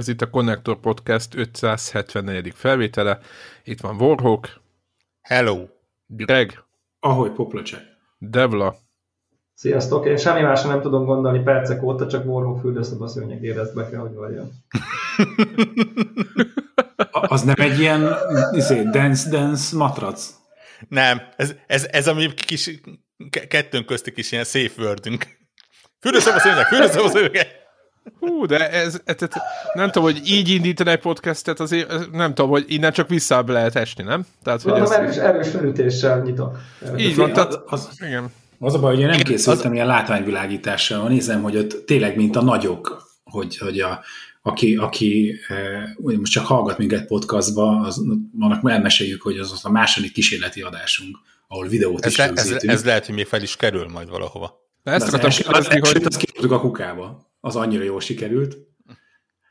Ez itt a Connector Podcast 574. felvétele. Itt van Warhawk. Hello. Greg. Ahogy Poplöcsek. Debra. Sziasztok, én semmi másra nem tudom gondolni percek óta, csak Warhawk fürdőszobaszőnyeg érezt be kell, hogy vajon. Az nem egy ilyen dance matrac? Nem, ez ami kis kettőnk közti kis ilyen safe wordünk. Fürdőszobaszőnyeg, fürdőszobaszőnyeg. Hú, de ez, nem tudom, hogy így indítani egy podcastet, azért nem tudom, hogy innen csak visszább lehet esni, nem? Tehát, hogy ez erős felütéssel nyitok. Így van, tehát igen. Az a baj, hogy én nem készültem ilyen látványvilágítással, nézem, hogy ott tényleg mint a nagyok, hogy aki most csak hallgat minket podcastba, annak elmeséljük, hogy az a második kísérleti adásunk, ahol videót is rögzítünk. Ez lehet, hogy még fel is kerül majd valahova. Az kipottuk a kukába. Az annyira jól sikerült.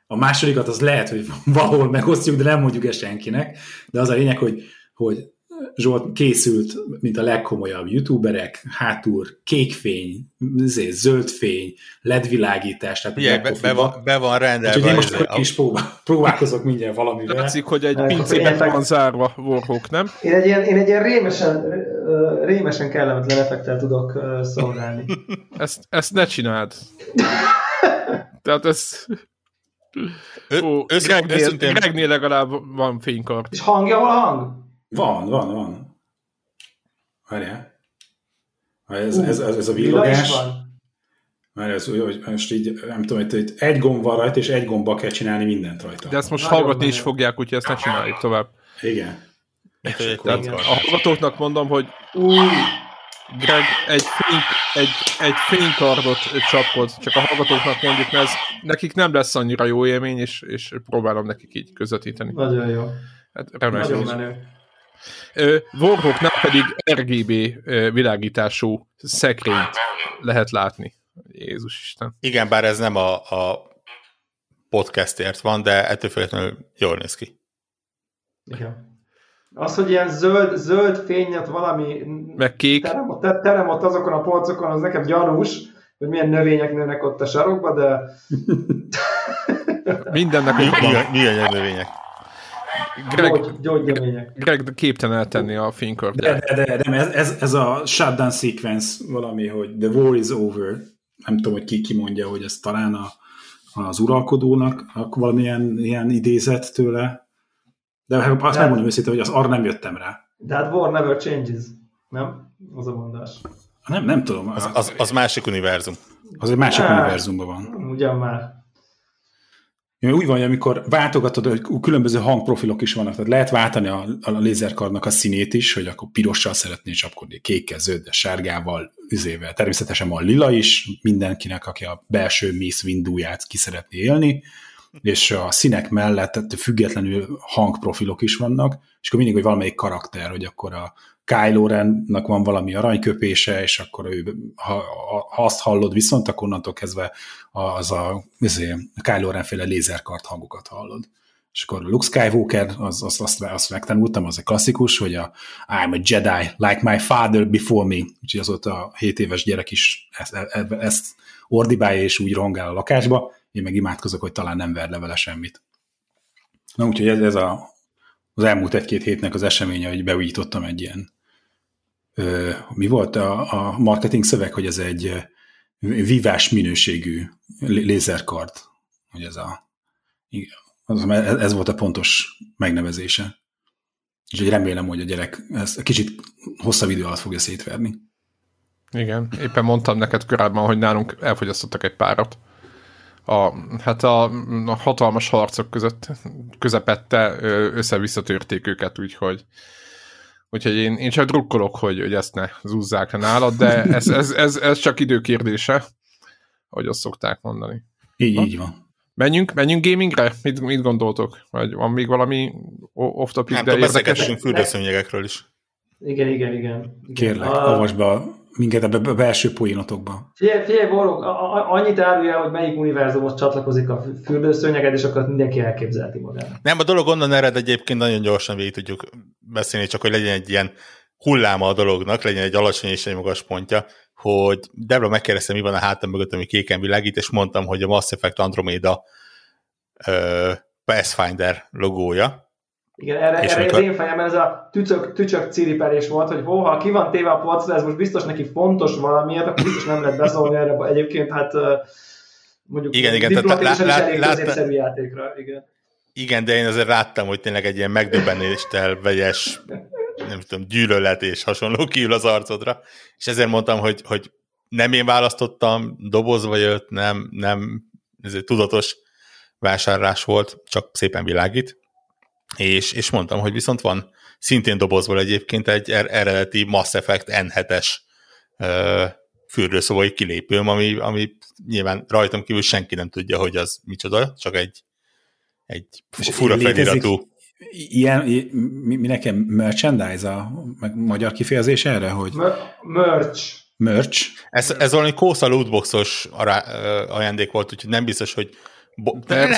A másodikat az lehet, hogy valahol megosztjuk, de nem mondjuk ezt senkinek. De az a lényeg, hogy Zsolt készült, mint a legkomolyabb youtuberek, hátúr, kékfény, zöldfény, LED-világítás. Tehát igen, be van rendelve. Úgyhogy én most is próbálkozok mindjárt valamivel. Látszik, hogy egy pincében van zárva Warhawk, nem? Én egy ilyen rémesen kellemetlen effektel tudok szolgálni. Ezt ne csináld. Tehát ez... Gregnél legalább van fénykart. És hangja, hol hang? Van. Várjál. Ez a villogás. Már ez olyan, hogy most így, nem tudom, hogy egy gomb van rajta, és egy gombbal kell csinálni mindent rajta. De ezt most hallgatni is fogják, úgyhogy ezt ne csináljuk tovább. Igen. Tehát a hallgatóknak mondom, hogy Greg egy fénykardot csapod, csak a hallgatóknak mondjuk, mert nekik nem lesz annyira jó élmény, és próbálom nekik így közvetíteni. Nagyon jó. Hát remélem. Nagyon Warhawknál pedig RGB világítású szekrényt lehet látni. Jézus Isten. Igen, bár ez nem a podcastért van, de ettől feltétlenül jól néz ki. Igen. Az, hogy ilyen zöld fényet valami terem ott azokon a polcokon, az nekem gyanús, hogy milyen növények nőnek ott a sarokba, de... Mindennek milyen növények. Greg képtelen eltenni a fénykört. De ez a shutdown sequence valami, hogy the war is over. Nem tudom, hogy ki mondja, hogy ez talán az uralkodónak valamilyen ilyen idézet tőle. De azt megmondom őszintén, hogy arra nem jöttem rá. De hát war never changes, nem? Az a mondás. Nem tudom. Az másik univerzum. Az egy másik univerzumban van. Ugyan már. Úgy van, hogy amikor váltogatod, hogy különböző hangprofilok is vannak, tehát lehet váltani a lézerkardnak a színét is, hogy akkor pirossal szeretnél csapkodni, kékkel, zölddel, sárgával, üzével. Természetesen van lila is, mindenkinek, aki a belső mész windúját ki szeretné élni, és a színek mellett függetlenül hangprofilok is vannak, és akkor mindig, hogy valamelyik karakter, hogy akkor a Kylo Rennak van valami aranyköpése, és akkor ő, ha azt hallod viszont, akkor onnantól kezdve a Kylo Ren-féle lézerkart hangokat hallod. És akkor Luke Skywalker, azt megtanultam, az egy klasszikus, hogy I'm a Jedi, like my father before me. Úgyhogy azóta a 7 éves gyerek is ezt ordibálja, és úgy rongál a lakásba. Én meg imádkozok, hogy talán nem ver le vele semmit. Na úgyhogy ez az elmúlt 1-2 hétnek az eseménye, hogy beújítottam egy ilyen mi volt a marketing szöveg, hogy ez egy vívás minőségű lézerkard, hogy ez volt a pontos megnevezése. És így remélem, hogy a gyerek ezt kicsit hosszabb idő alatt fogja szétverni. Igen, éppen mondtam neked korábban, hogy nálunk elfogyasztottak egy párat. A hatalmas harcok között közepette össze-visszatörték őket, úgyhogy én csak drukkolok, hogy ezt ne zúzzák nálad, de ez csak időkérdése, ahogy azt szokták mondani. Így van. Menjünk gamingre? Mit gondoltok? Vagy van még valami off-topic, de érdekes? Hát, fürdőszőnyegekről is. Igen. Kérlek, avasd be minket ebbe a belső poénotokba. Figyelj, Borog, annyit árulja, hogy melyik univerzumhoz csatlakozik a fürdőszőnyeged, és akkor mindenki elképzelti magát. Nem, a dolog onnan ered egyébként, nagyon gyorsan végig tudjuk beszélni, csak hogy legyen egy ilyen hulláma a dolognak, legyen egy alacsony és egy magas pontja, hogy Debra megkérdezte, mi van a hátam mögött, ami kéken világít, és mondtam, hogy a Mass Effect Andromeda Pathfinder logója. Igen, erre az én fejemben ez a tücsök ciripelés volt, hogy ha ki van téve a polcra, ez most biztos neki fontos valamiért, akkor biztos nem lehet beszólni erre. Egyébként hát mondjuk igen, diplomatikusan is elég középszerű játékra. Igen, de én azért láttam, hogy tényleg egy ilyen megdöbbenéstel vegyes, nem tudom, gyűlölet és hasonló kiül az arcodra, és ezért mondtam, hogy nem én választottam, dobozba jött, nem, ez egy tudatos vásárlás volt, csak szépen világít, és mondtam, hogy viszont van szintén dobozból egyébként egy eredeti Mass Effect N7-es fürdőszobai kilépőm, ami nyilván rajtam kívül senki nem tudja, hogy az micsoda, csak egy fura feliratú. Ilyen, nekem merchandise a magyar kifejezés erre, hogy... Merch. Ez valami kósza lootboxos ajándék volt, úgyhogy nem biztos, hogy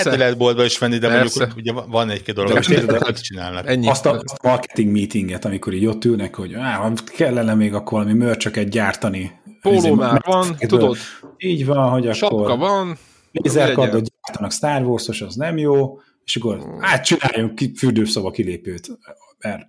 lehet boltba is venni, de mondjuk ugye van egy-két dolog, amit csinálnak. Azt a marketing meetinget, amikor így ott ülnek, hogy kellene még akkor valami merchöket gyártani. Póló már van, tudod. Így van, hogy akkor... Sapka van. Lézerkardot gyártanak Star Wars-os, az nem jó, és akkor csináljunk fürdőszoba kilépőt, mert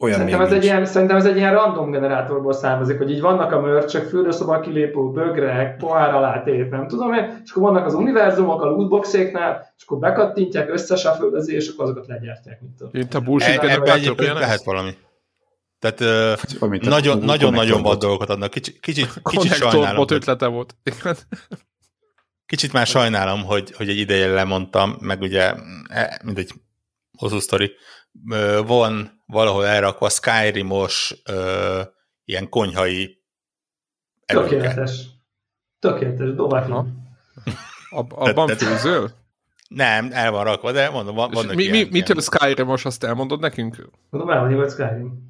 olyan még nincs. Szerintem ez egy ilyen random generátorból származik, hogy így vannak a mörcsök, fürdőszoba kilépő, bögrek, pohár alá tét, nem tudom én, és akkor vannak az univerzumok a lootboxéknál, és akkor bekattintják, összesaföldözi, és akkor azokat legyártják. Itt a bullshit lehet valami. Tehát nagyon-nagyon vad dolgokat adnak. Kicsit sajnálom. Ötlete volt. Kicsit már sajnálom, hogy egy ideje lemondtam, meg ugye, mindegy, hosszú sztori, van valahol elrakva Skyrimos ilyen konyhai előket. Tökéletes, dobálni. Abban főzöl? Nem, el van rakva, de mondom, vannak ilyen. Mitől Skyrimos, azt elmondod nekünk? Mondom, elmondjuk, hogy Skyrim.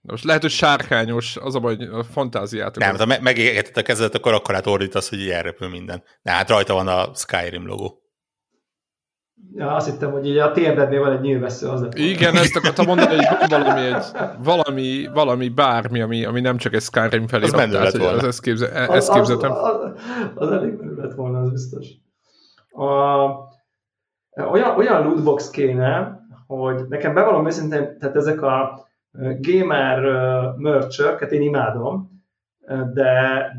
Most lehet, hogy sárkányos, az a baj, a fantáziát. Nem, ha megégeted a kezedet, akkor akkorát ordítasz, hogy ilyen repül minden. Na, hát rajta van a Skyrim logó. Ja, azt hittem, hogy így a térdednél van egy nyilvessző. Igen, ezt akartam mondani, hogy valami bármi, ami nem csak egy Skyrim felé. Az menő lett volna. Ezt képzeltem. Az elég menő lett volna, az biztos. Olyan lootbox kéne, hogy nekem bevallom őszintén, tehát ezek a gamer merch-öket én imádom,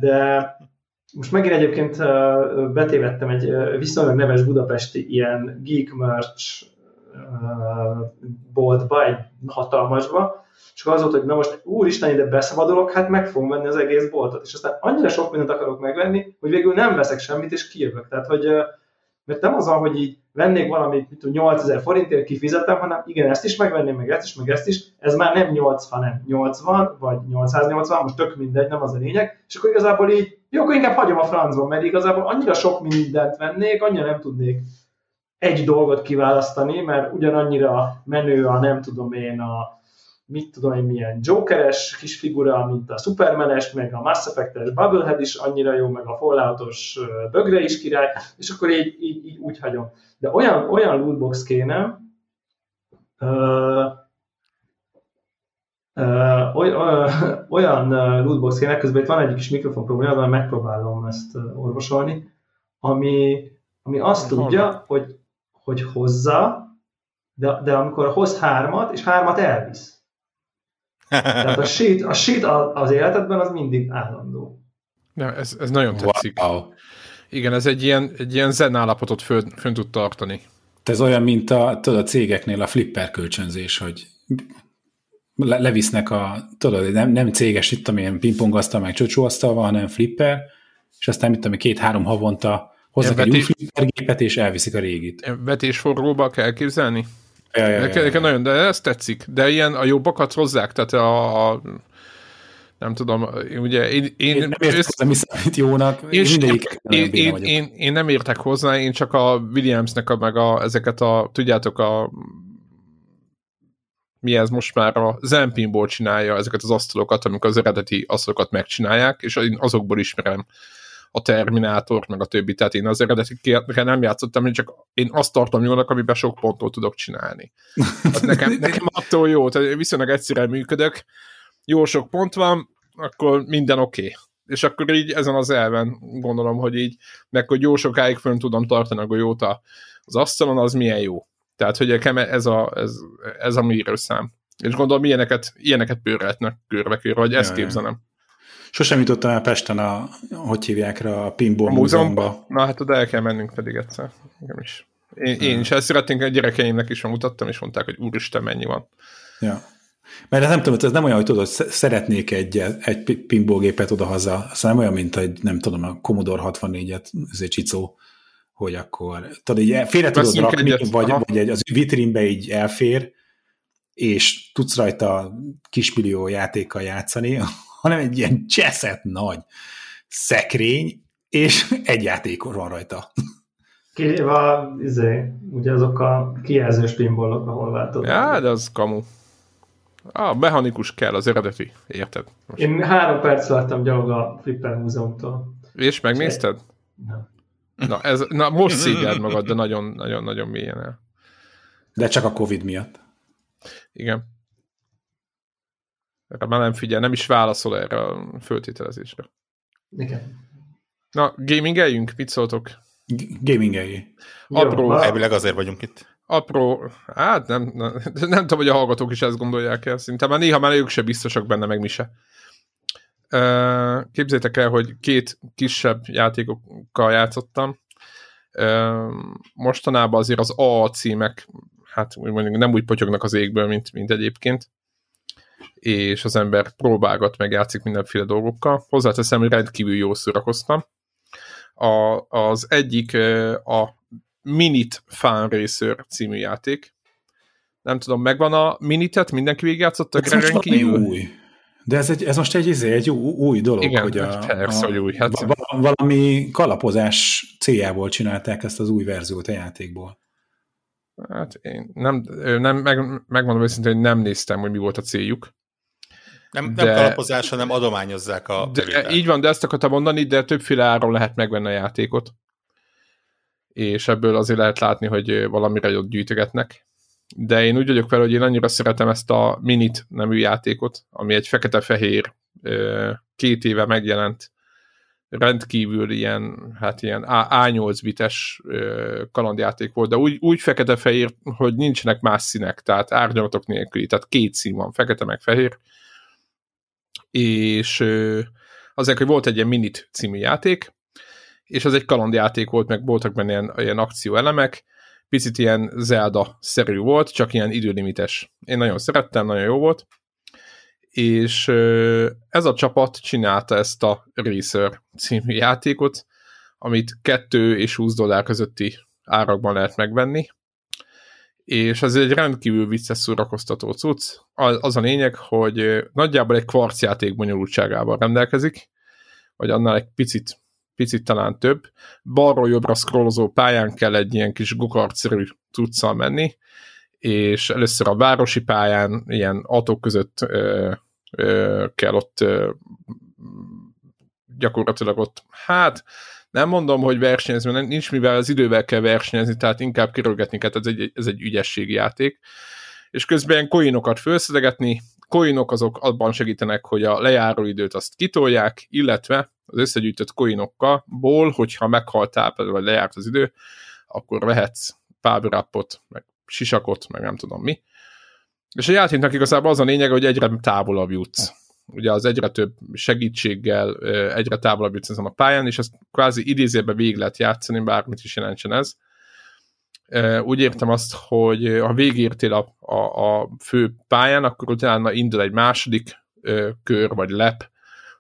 de most megint egyébként betévedtem egy viszonylag neves budapesti ilyen geek merch boltba, egy hatalmasba, és az volt, hogy na most úristen, ide beszabadulok, hát meg fogom venni az egész boltot, és aztán annyira sok mindent akarok megvenni, hogy végül nem veszek semmit, és kijövök. Tehát, hogy mert nem az, hogy így vennék valamit, mit tudom, 8000 forintért kifizetem, hanem igen, ezt is megvenném, meg ezt is, ez már nem 8, hanem 80, vagy 880, most tök mindegy, nem az a lényeg, és akkor igazából így, jó, akkor inkább hagyom a francban, mert igazából annyira sok mindent vennék, annyira nem tudnék egy dolgot kiválasztani, mert ugyanannyira menő a milyen Jokeres kis figura, mint a Supermanes, meg a Mass Effect-es Bubblehead is annyira jó, meg a Falloutos bögre is király, és akkor így úgy hagyom. De olyan lootbox kéne, olyan lootbox kéne, közben itt van egy kis mikrofon probléma, de megpróbálom ezt orvosolni, ami azt tudja, hogy hozza, de amikor hoz 3-at, és 3-at elvisz. Tehát a shit az életedben az mindig állandó. Ja, ez nagyon tetszik. Wow. Igen, ez egy ilyen zen állapotot fönn tud tartani. Ez olyan, mint a cégeknél a flipper kölcsönzés, hogy levisznek nem céges, itt amilyen pingpongasztal, meg csocsóasztal van, hanem flipper, és aztán itt ami 2-3 havonta hozzak egy új flippergépet, és elviszik a régit. Vetésforróba kell képzelni? Ja. Nagyon, de ez tetszik. De ilyen a jobbakat hozzák, tehát nem tudom, ugye... Én nem értek hozzá, mi számít jónak. Én nem értek hozzá, én csak a Williamsnek ezeket a, tudjátok, mi ez most már a Zen Pinball csinálja ezeket az asztalokat, amikor az eredeti asztalokat megcsinálják, és én azokból ismerem a Terminátor, meg a többi, tehát én az eredetikre nem játszottam, én csak én azt tartom jónak, amiben sok pontot tudok csinálni. Hát nekem attól jó, tehát viszonylag egyszerűen működök, jó sok pont van, akkor minden oké. És akkor így ezen az elven gondolom, hogy így, meg hogy jó sokáig fönn tudom tartani a golyót az asztalon, az milyen jó. Tehát, hogy ez a mérőszám. És gondolom, ilyeneket pörretnek körbe-körbe, vagy ezt képzelem. Sosem jutottam el Pesten a pinball múzeumba. Na hát oda el kell mennünk pedig egyszer. Én is ezt szeretnénk, a gyerekeimnek is mutattam, és mondták, hogy úristen, mennyi van. Ja. Mert nem tudom, ez nem olyan, hogy tudod, szeretnék egy pinballgépet oda-haza, aztán nem olyan, mint egy, nem tudom, a Commodore 64-et, ezért csicó, hogy akkor, tudod, így félre tudod rakni, vagy az vitrínbe így elfér, és tudsz rajta kismillió játékkal játszani, hanem egy ilyen cseszett nagy szekrény, és egy játékor van rajta. Kivéve ugye azok a kijelzős pinballok, ahol váltod. Ja, de az kamu. Mechanikus kell, az eredeti, érted? Most. Én 3 perc láttam gyalog a Flipper Múzeumtól. És megnézted? Nem. Na, most szígyeld magad, de nagyon-nagyon mélyen el. De csak a Covid miatt. Igen. Erre már nem figyel, nem is válaszol erre a föltételezésre. Igen. Na, gamingeljünk? Mit szóltok? Gamingeljé. Elvileg azért vagyunk itt. Nem tudom, hogy a hallgatók is ezt gondolják el, szinte már néha már ők se biztosak benne, meg mi se. Képzeljétek el, hogy 2 kisebb játékokkal játszottam. Mostanában azért az A címek, hát mondjuk nem úgy potyognak az égből, mint egyébként, és az ember próbálgat, meg játszik mindenféle dolgokkal. Hozzáteszem, hogy rendkívül jól szórakoztam. Az egyik a Minit Fun Racer című játék. Nem tudom, megvan a Minitet? Mindenki végigjátszott a Greg-en kívül? De ez most egy új dolog. Igen, hogy persze, hogy új. Hát valami kalapozás céljából csinálták ezt az új verziót a játékból. Hát én megmondom őszintén, hogy nem néztem, hogy mi volt a céljuk. Nem kalapozás, hanem adományozzák a bevételt. Így van, de ezt akartam mondani, de többféle áron lehet megvenni a játékot. És ebből azért lehet látni, hogy valamire jót gyűjtögetnek. De én úgy vagyok vele, hogy én annyira szeretem ezt a Minit nemű játékot, ami egy fekete-fehér 2 éve megjelent rendkívül ilyen A8 bites kalandjáték volt, de úgy fekete-fehér, hogy nincsenek más színek, tehát árnyalatok nélküli, tehát 2 szín van, fekete meg fehér. És azért, hogy volt egy ilyen Minit című játék, és ez egy kalandjáték volt, meg voltak benne ilyen akcióelemek, picit ilyen Zelda-szerű volt, csak ilyen időlimites. Én nagyon szerettem, nagyon jó volt, és ez a csapat csinálta ezt a Racer című játékot, amit $2 és $20 közötti árakban lehet megvenni, és ez egy rendkívül vicces szórakoztató cucc. Az a lényeg, hogy nagyjából egy kvarcjáték bonyolultságával rendelkezik, vagy annál egy picit talán több. Balról jobbra scrollozó pályán kell egy ilyen kis gokart-szerű cuccal menni, és először a városi pályán ilyen autók között kell ott gyakorlatilag ott, hát nem mondom, hogy versenyezni, mert nincs mivel, az idővel kell versenyezni, tehát inkább kerülgetni kell, tehát ez egy ügyességi játék. És közben ilyen coinokat felszedegetni, coinok azok abban segítenek, hogy a lejáró időt azt kitolják, illetve az összegyűjtött coinokból, hogyha meghaltál, vagy lejárt az idő, akkor vehetsz power-upot, meg sisakot, meg nem tudom mi. És a játéknak igazából az a lényeg, hogy egyre távolabb jutsz. Ugye az egyre több segítséggel egyre távolabb jutsz ezen a pályán, és ezt kvázi idézőben végig lehet játszani, bármit is jelentsen ez. Úgy értem azt, hogy ha végigértél a fő pályán, akkor utána indul egy második kör, vagy lap,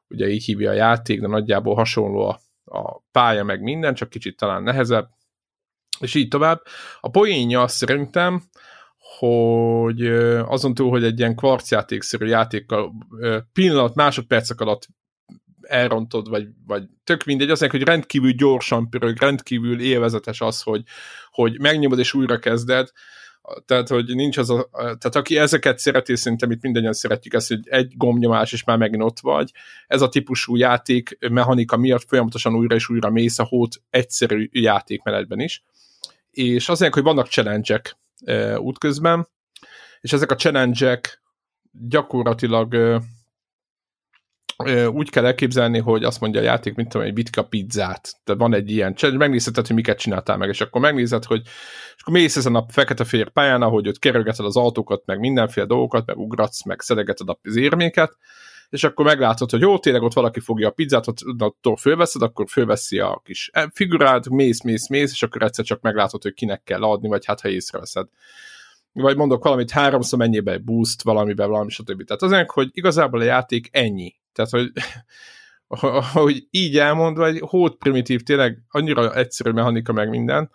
ugye így hívja a játék, de nagyjából hasonló a pálya meg minden, csak kicsit talán nehezebb, és így tovább. A poénja az szerintem, hogy azon túl, hogy egy ilyen kvarcjátékszerű játékkal másodpercek alatt elrontod, vagy tök mindegy, az hogy rendkívül gyorsan pörög, rendkívül élvezetes az, hogy megnyomod és újra kezded, tehát, hogy nincs az tehát aki ezeket szereti, szerintem itt mindannyian szeretjük ezt, hogy egy gombnyomás és már megint ott vagy. Ez a típusú játék mechanika miatt folyamatosan újra és újra mész a hót egyszerű játékmenetben is. És azért, hogy vannak challenge-ek útközben, és ezek a challenge-ek gyakorlatilag úgy kell elképzelni, hogy azt mondja a játék, mint tudom, egy bitka pizzát. Tehát van egy ilyen, megnézheted, hogy miket csináltál meg, és akkor megnézed, hogy és akkor mész ezen a fekete-fehér pályán, ahogy ott kerülgeted az autókat, meg mindenféle dolgokat, meg ugratsz, meg szeregeted az érméket, és akkor meglátod, hogy jó, tényleg ott valaki fogja a pizzát, attól fölveszed, akkor fölveszi a kis figurát, mész, és akkor egyszer csak meglátod, hogy kinek kell adni, vagy hát ha észreveszed. Vagy mondok valamit, háromszor mennyibe egy boost, valamiben valami, stb. Tehát azért, hogy igazából a játék ennyi. Tehát, hogy így elmondva, egy hód primitív, tényleg annyira egyszerű mechanika meg minden.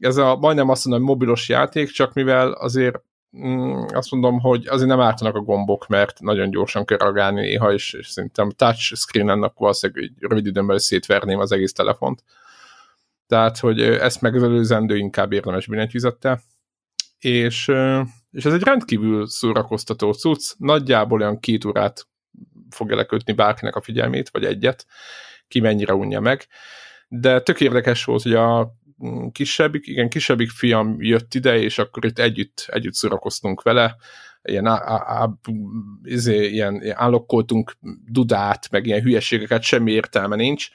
Ez a majdnem azt mondom, mobilos játék, csak mivel azért azt mondom, hogy azért nem ártanak a gombok, mert nagyon gyorsan kell reagálni néha, és szerintem touch screenen akkor valószínűleg rövid időben szétverném az egész telefont. Tehát, hogy ezt meg az előzendő inkább érdemes billentyűzettel. És ez egy rendkívül szórakoztató cucc, nagyjából olyan 2 órát fogja lekötni bárkinek a figyelmét, vagy egyet, ki mennyire unja meg. De tök érdekes volt, hogy a kisebbik fiam jött ide, és akkor itt együtt szórakoztunk vele, ilyen állokkoltunk dudát, meg ilyen hülyeségeket, semmi értelme nincs,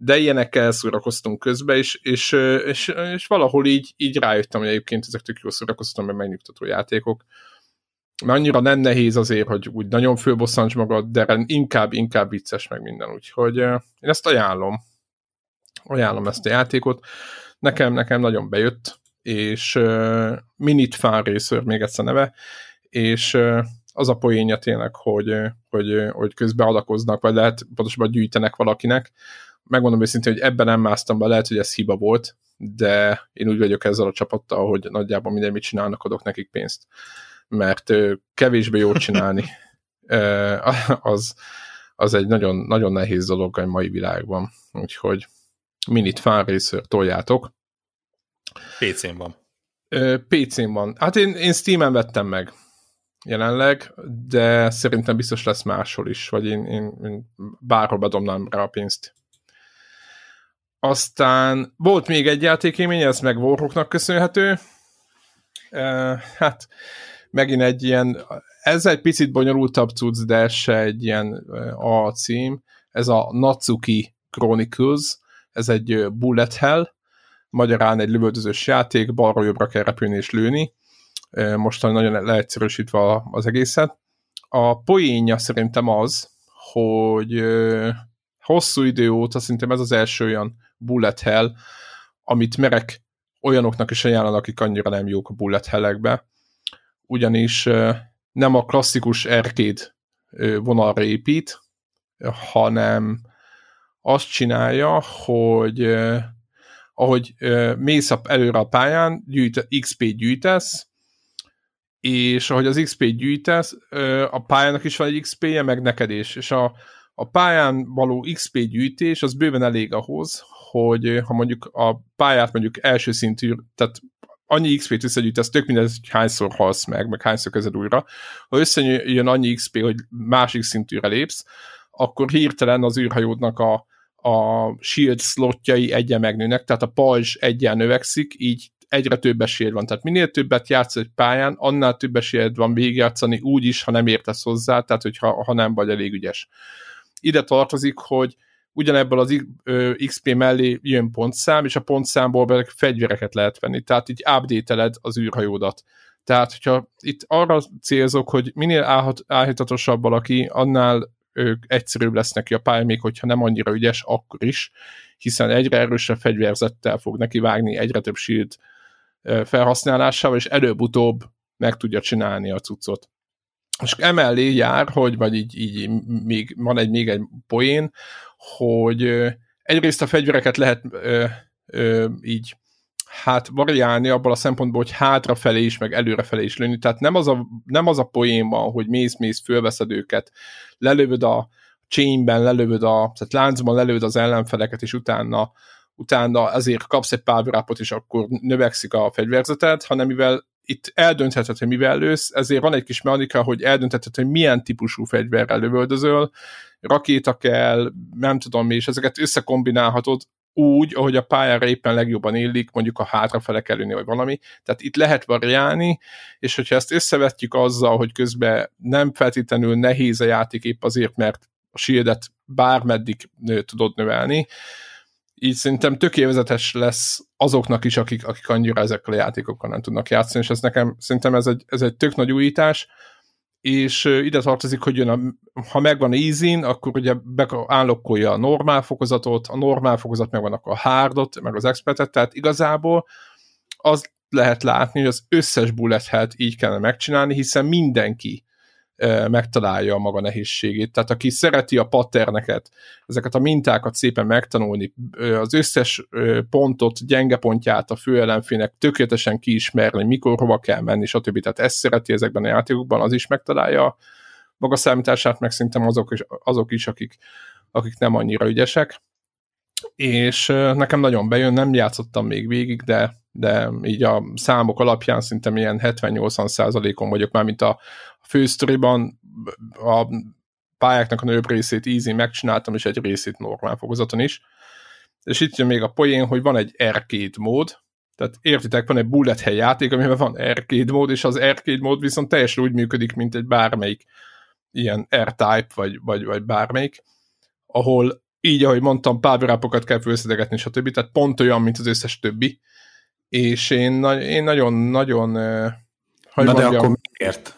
de ilyenekkel szórakoztunk közben, és valahol így rájöttem, hogy egyébként ezek tök jól szórakoztatom, mert megnyugtató játékok. Mert annyira nem nehéz azért, hogy úgy nagyon fölbosszancs magad, de inkább vicces meg minden, úgyhogy én ezt ajánlom ezt a játékot. Nekem nagyon bejött, és Minit Fun Racer még egyszer neve, és az a poénja tényleg, hogy közben adakoznak, vagy lehet pontosabban gyűjtenek valakinek. Megmondom őszintén, hogy ebben nem másztam be, lehet, hogy ez hiba volt, de én úgy vagyok ezzel a csapattal, hogy nagyjából minden mit csinálnak, adok nekik pénzt. Mert kevésbé jót csinálni. Az egy nagyon, nagyon nehéz dolog a mai világban. Úgyhogy Minit Fun Racer, toljátok. PC-n van. PC-n van. Hát én Steam-en vettem meg jelenleg, de szerintem biztos lesz máshol is, vagy én bárhol bedomnám rá a pénzt. Aztán volt még egy játékélmény, ez meg Warhawknak köszönhető. Hát megint egy ilyen, ez egy picit bonyolultabb cucc, de ez se egy ilyen A cím. Ez a Natsuki Chronicles, ez egy bullet hell, magyarán egy lövöldözős játék, balra jobbra kell repülni és lőni. Mostan nagyon leegyszerűsítve az egészet. A poénja szerintem az, hogy hosszú idő óta szerintem ez az első olyan bullet hell, amit merek olyanoknak is ajánlanak, akik annyira nem jók a bullet hellekbe. Ugyanis nem a klasszikus arcade vonalra épít, hanem azt csinálja, hogy ahogy mész előre a pályán, XP-t gyűjtesz, és ahogy az XP-t gyűjtesz, a pályának is van egy XP-je, meg neked is. És a pályán való XP gyűjtés az bőven elég ahhoz, hogy ha mondjuk a pályát mondjuk első szintű, tehát annyi XP-t összegyűjtesz, tök mindegy, hogy hányszor halsz meg hányszor kezded újra. Ha összejön annyi XP, hogy másik szintűre lépsz, akkor hirtelen az űrhajódnak a shield slotjai egyen megnőnek, tehát a pajzs egyen növekszik, így egyre több esélyed van. Tehát minél többet játsz egy pályán, annál több esélyed van végigjátszani úgy is, ha nem értesz hozzá, tehát hogyha nem vagy elég ügyes. Ide tartozik, hogy ugyanebből az XP mellé jön pontszám, és a pontszámból fegyvereket lehet venni, tehát így update-eled az űrhajódat. Tehát, hogyha itt arra célzok, hogy minél áhítatosabb valaki, annál egyszerűbb lesz neki a pálya, még hogyha nem annyira ügyes, akkor is, hiszen egyre erősebb fegyverzettel fog neki vágni egyre több shield felhasználásával, és előbb-utóbb meg tudja csinálni a cuccot. És emellé jár, hogy vagy így még, van még egy poén, hogy egyrészt a fegyvereket lehet így hát variálni abban a szempontból, hogy hátrafelé is, meg előrefelé is lőni. Tehát nem az a poén van, hogy mész, fölveszed őket, lelövöd a chainben, tehát láncban lelövöd az ellenfeleket, és utána azért kapsz egy pár drápot, és akkor növekszik a fegyverzeted, hanem mivel itt eldöntheted, hogy mivel lősz, ezért van egy kis mechanika, hogy eldöntheted, hogy milyen típusú fegyverrel lövöldözöl, rakéta kell, nem tudom, és ezeket összekombinálhatod úgy, ahogy a pályára éppen legjobban illik, mondjuk a hátrafele kell lőni, vagy valami. Tehát itt lehet variálni, és hogyha ezt összevetjük azzal, hogy közben nem feltétlenül nehéz a játék épp azért, mert a shieldet bármeddig tudod növelni. Így szerintem tök élvezetes lesz azoknak is, akik annyira ezekkel a játékokkal nem tudnak játszani, és ez nekem, szerintem ez egy tök nagy újítás, és ide tartozik, hogy ha megvan easy-n, akkor ugye állokkolja a normál fokozatot, a normál fokozat megvan akkor a hardot, meg az expertet, tehát igazából az lehet látni, hogy az összes bullet hellt így kellene megcsinálni, hiszen mindenki megtalálja a maga nehézségét. Tehát aki szereti a patterneket, ezeket a mintákat szépen megtanulni, az összes pontot, gyenge pontját a fő ellenfélnek tökéletesen kiismerni, mikor hova kell menni, stb. Tehát ezt szereti ezekben a játékokban, az is megtalálja maga számítását, meg szerintem azok is akik nem annyira ügyesek. És nekem nagyon bejön, nem játszottam még végig, de így a számok alapján szerintem ilyen 70-80%-on vagyok, mármint a fősztoriban a pályáknak a nagyobb részét easy megcsináltam, és egy részét normál fokozaton is. És itt jön még a poén, hogy van egy arcade mód, tehát értitek, van egy bullet hell játék, amiben van arcade mód, és az arcade mód viszont teljesen úgy működik, mint egy bármelyik ilyen R-Type, vagy bármelyik, ahol így, ahogy mondtam, power-up-okat kell felszedegetni, stb. Tehát pont olyan, mint az összes többi. És én nagyon-nagyon... de akkor miért?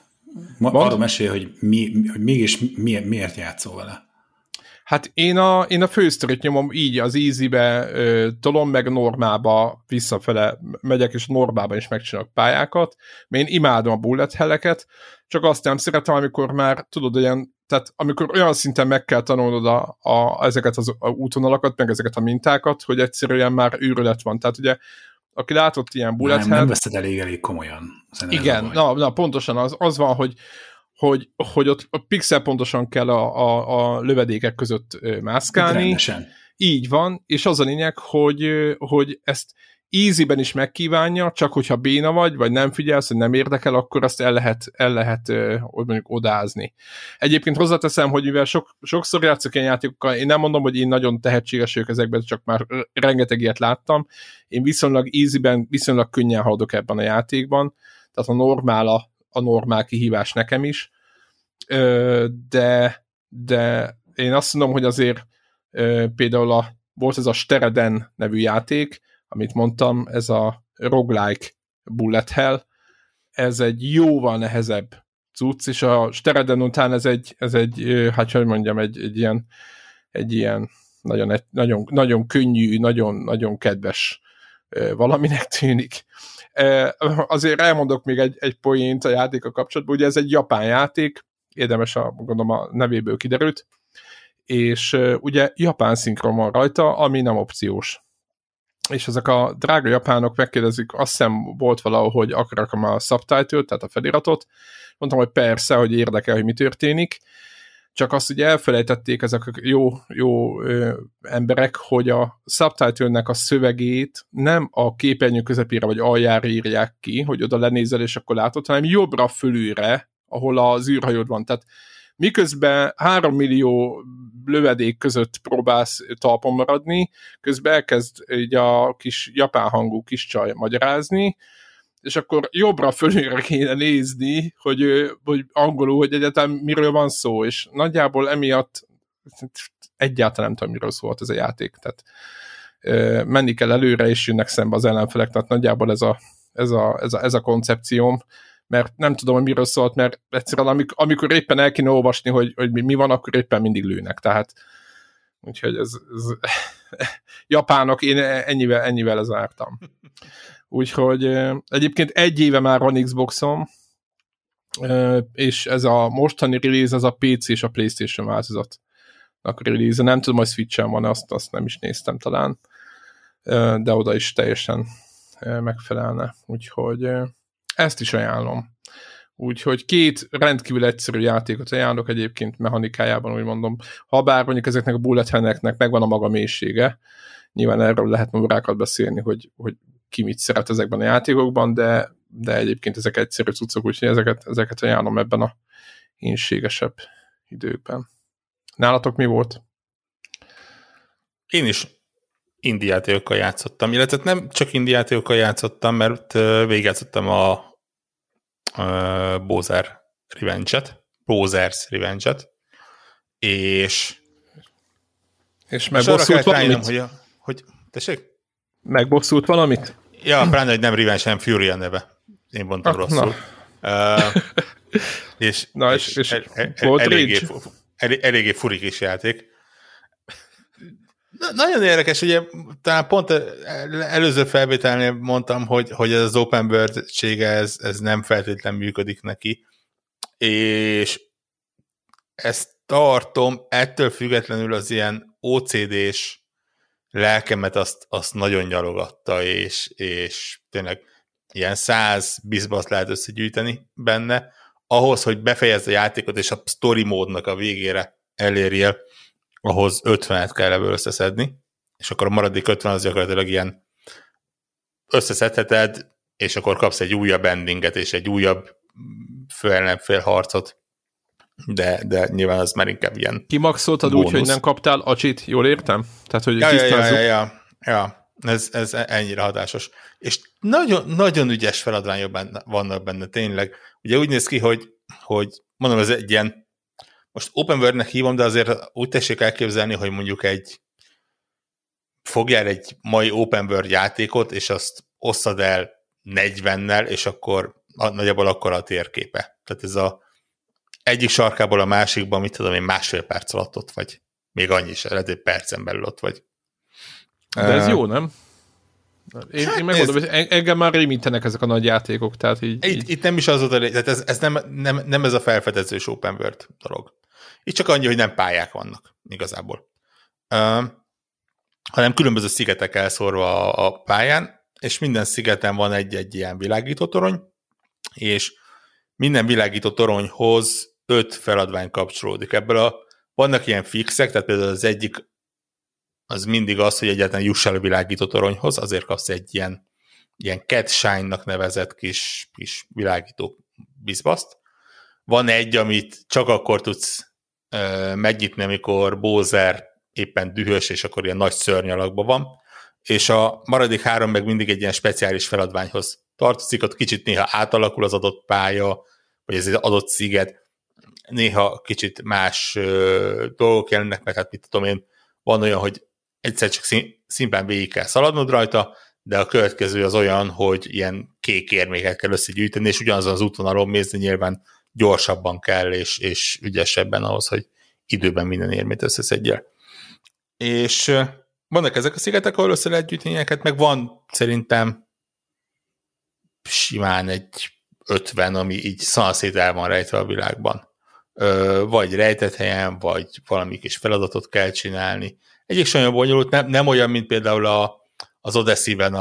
Arról mesélj, hogy mégis miért játszol vele? Hát én a fősztorit nyomom így, az easy-be tolom, meg normába visszafele megyek, és normában is megcsinálok pályákat. Mert én imádom a bullet helleket, csak azt nem szeretem, amikor már tudod, olyan, tehát amikor olyan szinten meg kell tanulnod ezeket az útvonalakat, meg ezeket a mintákat, hogy egyszerűen már őrület van. Tehát ugye, aki látott ilyen bullet hellt... Nem veszed elég komolyan. Igen, na, pontosan az van, hogy ott a pixel pontosan kell a lövedékek között mászkálni. Rendesen. Így van, és az a lényeg, hogy ezt easy-ben is megkívánja, csak hogyha béna vagy nem figyelsz, hogy nem érdekel, akkor azt el lehet mondjuk odázni. Egyébként hozzáteszem, hogy mivel sokszor játszok ilyen játékokkal, én nem mondom, hogy én nagyon tehetséges vagyok ezekben, csak már rengeteg ilyet láttam, én viszonylag easy-ben, viszonylag könnyen haladok ebben a játékban, tehát a normál kihívás nekem is, de én azt mondom, hogy azért például volt ez a Stereden nevű játék, amit mondtam, ez a roguelike bullet hell, ez egy jóval nehezebb cucc, és a Stereden után egy ilyen nagyon könnyű, nagyon kedves valaminek tűnik. Azért elmondok még egy poént a játéka kapcsolatban, ugye ez egy japán játék, érdemes, gondolom a nevéből kiderült, és ugye japán szinkron van rajta, ami nem opciós. És ezek a drága japánok megkérdezik, azt hiszem volt valahol, hogy akarok a subtitle-t, tehát a feliratot. Mondtam, hogy persze, hogy érdekel, hogy mi történik. Csak azt ugye elfelejtették ezek a jó emberek, hogy a subtitle-nek a szövegét nem a képernyő közepére vagy aljára írják ki, hogy oda lenézel és akkor látod, hanem jobbra fölülre, ahol az űrhajód van. Tehát miközben 3 millió lövedék között próbálsz talpon maradni, közben elkezd így a kis japán hangú kis csaj magyarázni, és akkor jobbra fölülre kéne nézni, hogy angolul, hogy egyáltalán miről van szó, és nagyjából emiatt egyáltalán nem tudom, miről szólt ez a játék, tehát menni kell előre, és jönnek szembe az ellenfelek, tehát nagyjából ez a koncepcióm, mert nem tudom, hogy miről szólt, mert egyszerűen amikor éppen el kéne olvasni, hogy mi van, akkor éppen mindig lőnek, tehát úgyhogy ez japánok, én ennyivel lezártam. Úgyhogy egyébként 1 éve már van Xboxom, és ez a mostani release, ez a PC és a PlayStation változatnak release, nem tudom, hogy Switchen van, azt nem is néztem talán, de oda is teljesen megfelelne, úgyhogy ezt is ajánlom. Úgyhogy 2 rendkívül egyszerű játékot ajánlok egyébként mechanikájában, úgy mondom. Habár mondjuk ezeknek a bullet helleknek megvan a maga mélysége. Nyilván erről lehet órákat beszélni, hogy ki mit szeret ezekben a játékokban, de egyébként ezek egyszerű cuccok, úgyhogy ezeket ajánlom ebben a ínségesebb időkben. Nálatok mi volt? Én is indie játékokkal játszottam, illetve nem csak indie játékokkal játszottam, mert végigjátszottam a Bowser's Revenge-et, És megbosszult valamit? Tessék? Megbosszult valamit? Ja, pláne, hogy nem Revenge, hanem Fury a neve. Én mondtam rosszul. És volt Rage? Eléggé furik is játék. Nagyon érdekes, ugye talán pont előző felvételnél mondtam, hogy ez az open world-sége ez nem feltétlenül működik neki, és ezt tartom, ettől függetlenül az ilyen OCD-s lelkemet azt nagyon nyalogatta, és tényleg ilyen 100 bizbaszt lehet összegyűjteni benne, ahhoz, hogy befejezd a játékot, és a story módnak a végére elérjél, ahhoz 50-et kell ebből összeszedni, és akkor a maradék 50 az gyakorlatilag ilyen összeszedheted, és akkor kapsz egy újabb endinget, és egy újabb fél harcot, de nyilván az már inkább ilyen kimaxoltad bónusz. Úgy, hogy nem kaptál acsit, jól értem? Tehát, hogy tisztázzuk. Ja. Ez ennyire hatásos. És nagyon, nagyon ügyes feladványok vannak benne, tényleg. Ugye úgy néz ki, hogy mondom, ez egy ilyen, most open world-nek hívom, de azért úgy tessék elképzelni, hogy mondjuk fogjál egy mai open world játékot, és azt osszad el 40-nel, és akkor nagyjából akkora a térképe. Tehát ez a egyik sarkából a másikban, mit tudom én, másfél perc alatt ott vagy. Még annyi is, lehet egy percen belül ott vagy. De ez jó, nem? Én megmondom, hogy engem már rémítenek ezek a nagy játékok, tehát így... Itt nem is az volt a lényeg, tehát ez nem ez a felfedezős open world dolog. Itt csak annyi, hogy nem pályák vannak igazából. Hanem különböző szigetek elszórva a pályán, és minden szigeten van egy ilyen világító torony, és minden világító toronyhoz 5 feladvány kapcsolódik. Vannak ilyen fixek, tehát például az egyik az mindig az, hogy egyáltalán juss el a világító toronyhoz, azért kapsz egy ilyen cat shine-nak nevezett kis világító bizbaszt. Van egy, amit csak akkor tudsz megnyitni, amikor Bowser éppen dühös, és akkor ilyen nagy szörny alakban van, és a maradék 3 meg mindig egy ilyen speciális feladványhoz tartozik, ott kicsit néha átalakul az adott pálya, vagy az adott sziget, néha kicsit más dolgok jelennek meg, hát mit tudom én, van olyan, hogy egyszer csak szimplán végig kell szaladnod rajta, de a következő az olyan, hogy ilyen kék érméket kell összegyűjteni, és ugyanazon az útvonalon mész, nyilván gyorsabban kell, és ügyesebben ahhoz, hogy időben minden érmét összeszedjél. És vannak ezek a szigetek, ahol össze lehet gyűjteni ilyeneket, meg van szerintem simán egy 50, ami így szanaszét el van rejtve a világban. Vagy rejtett helyen, vagy valami kis feladatot kell csinálni. Egyik sem olyan bonyolult, nem olyan, mint például az Odyssey-ben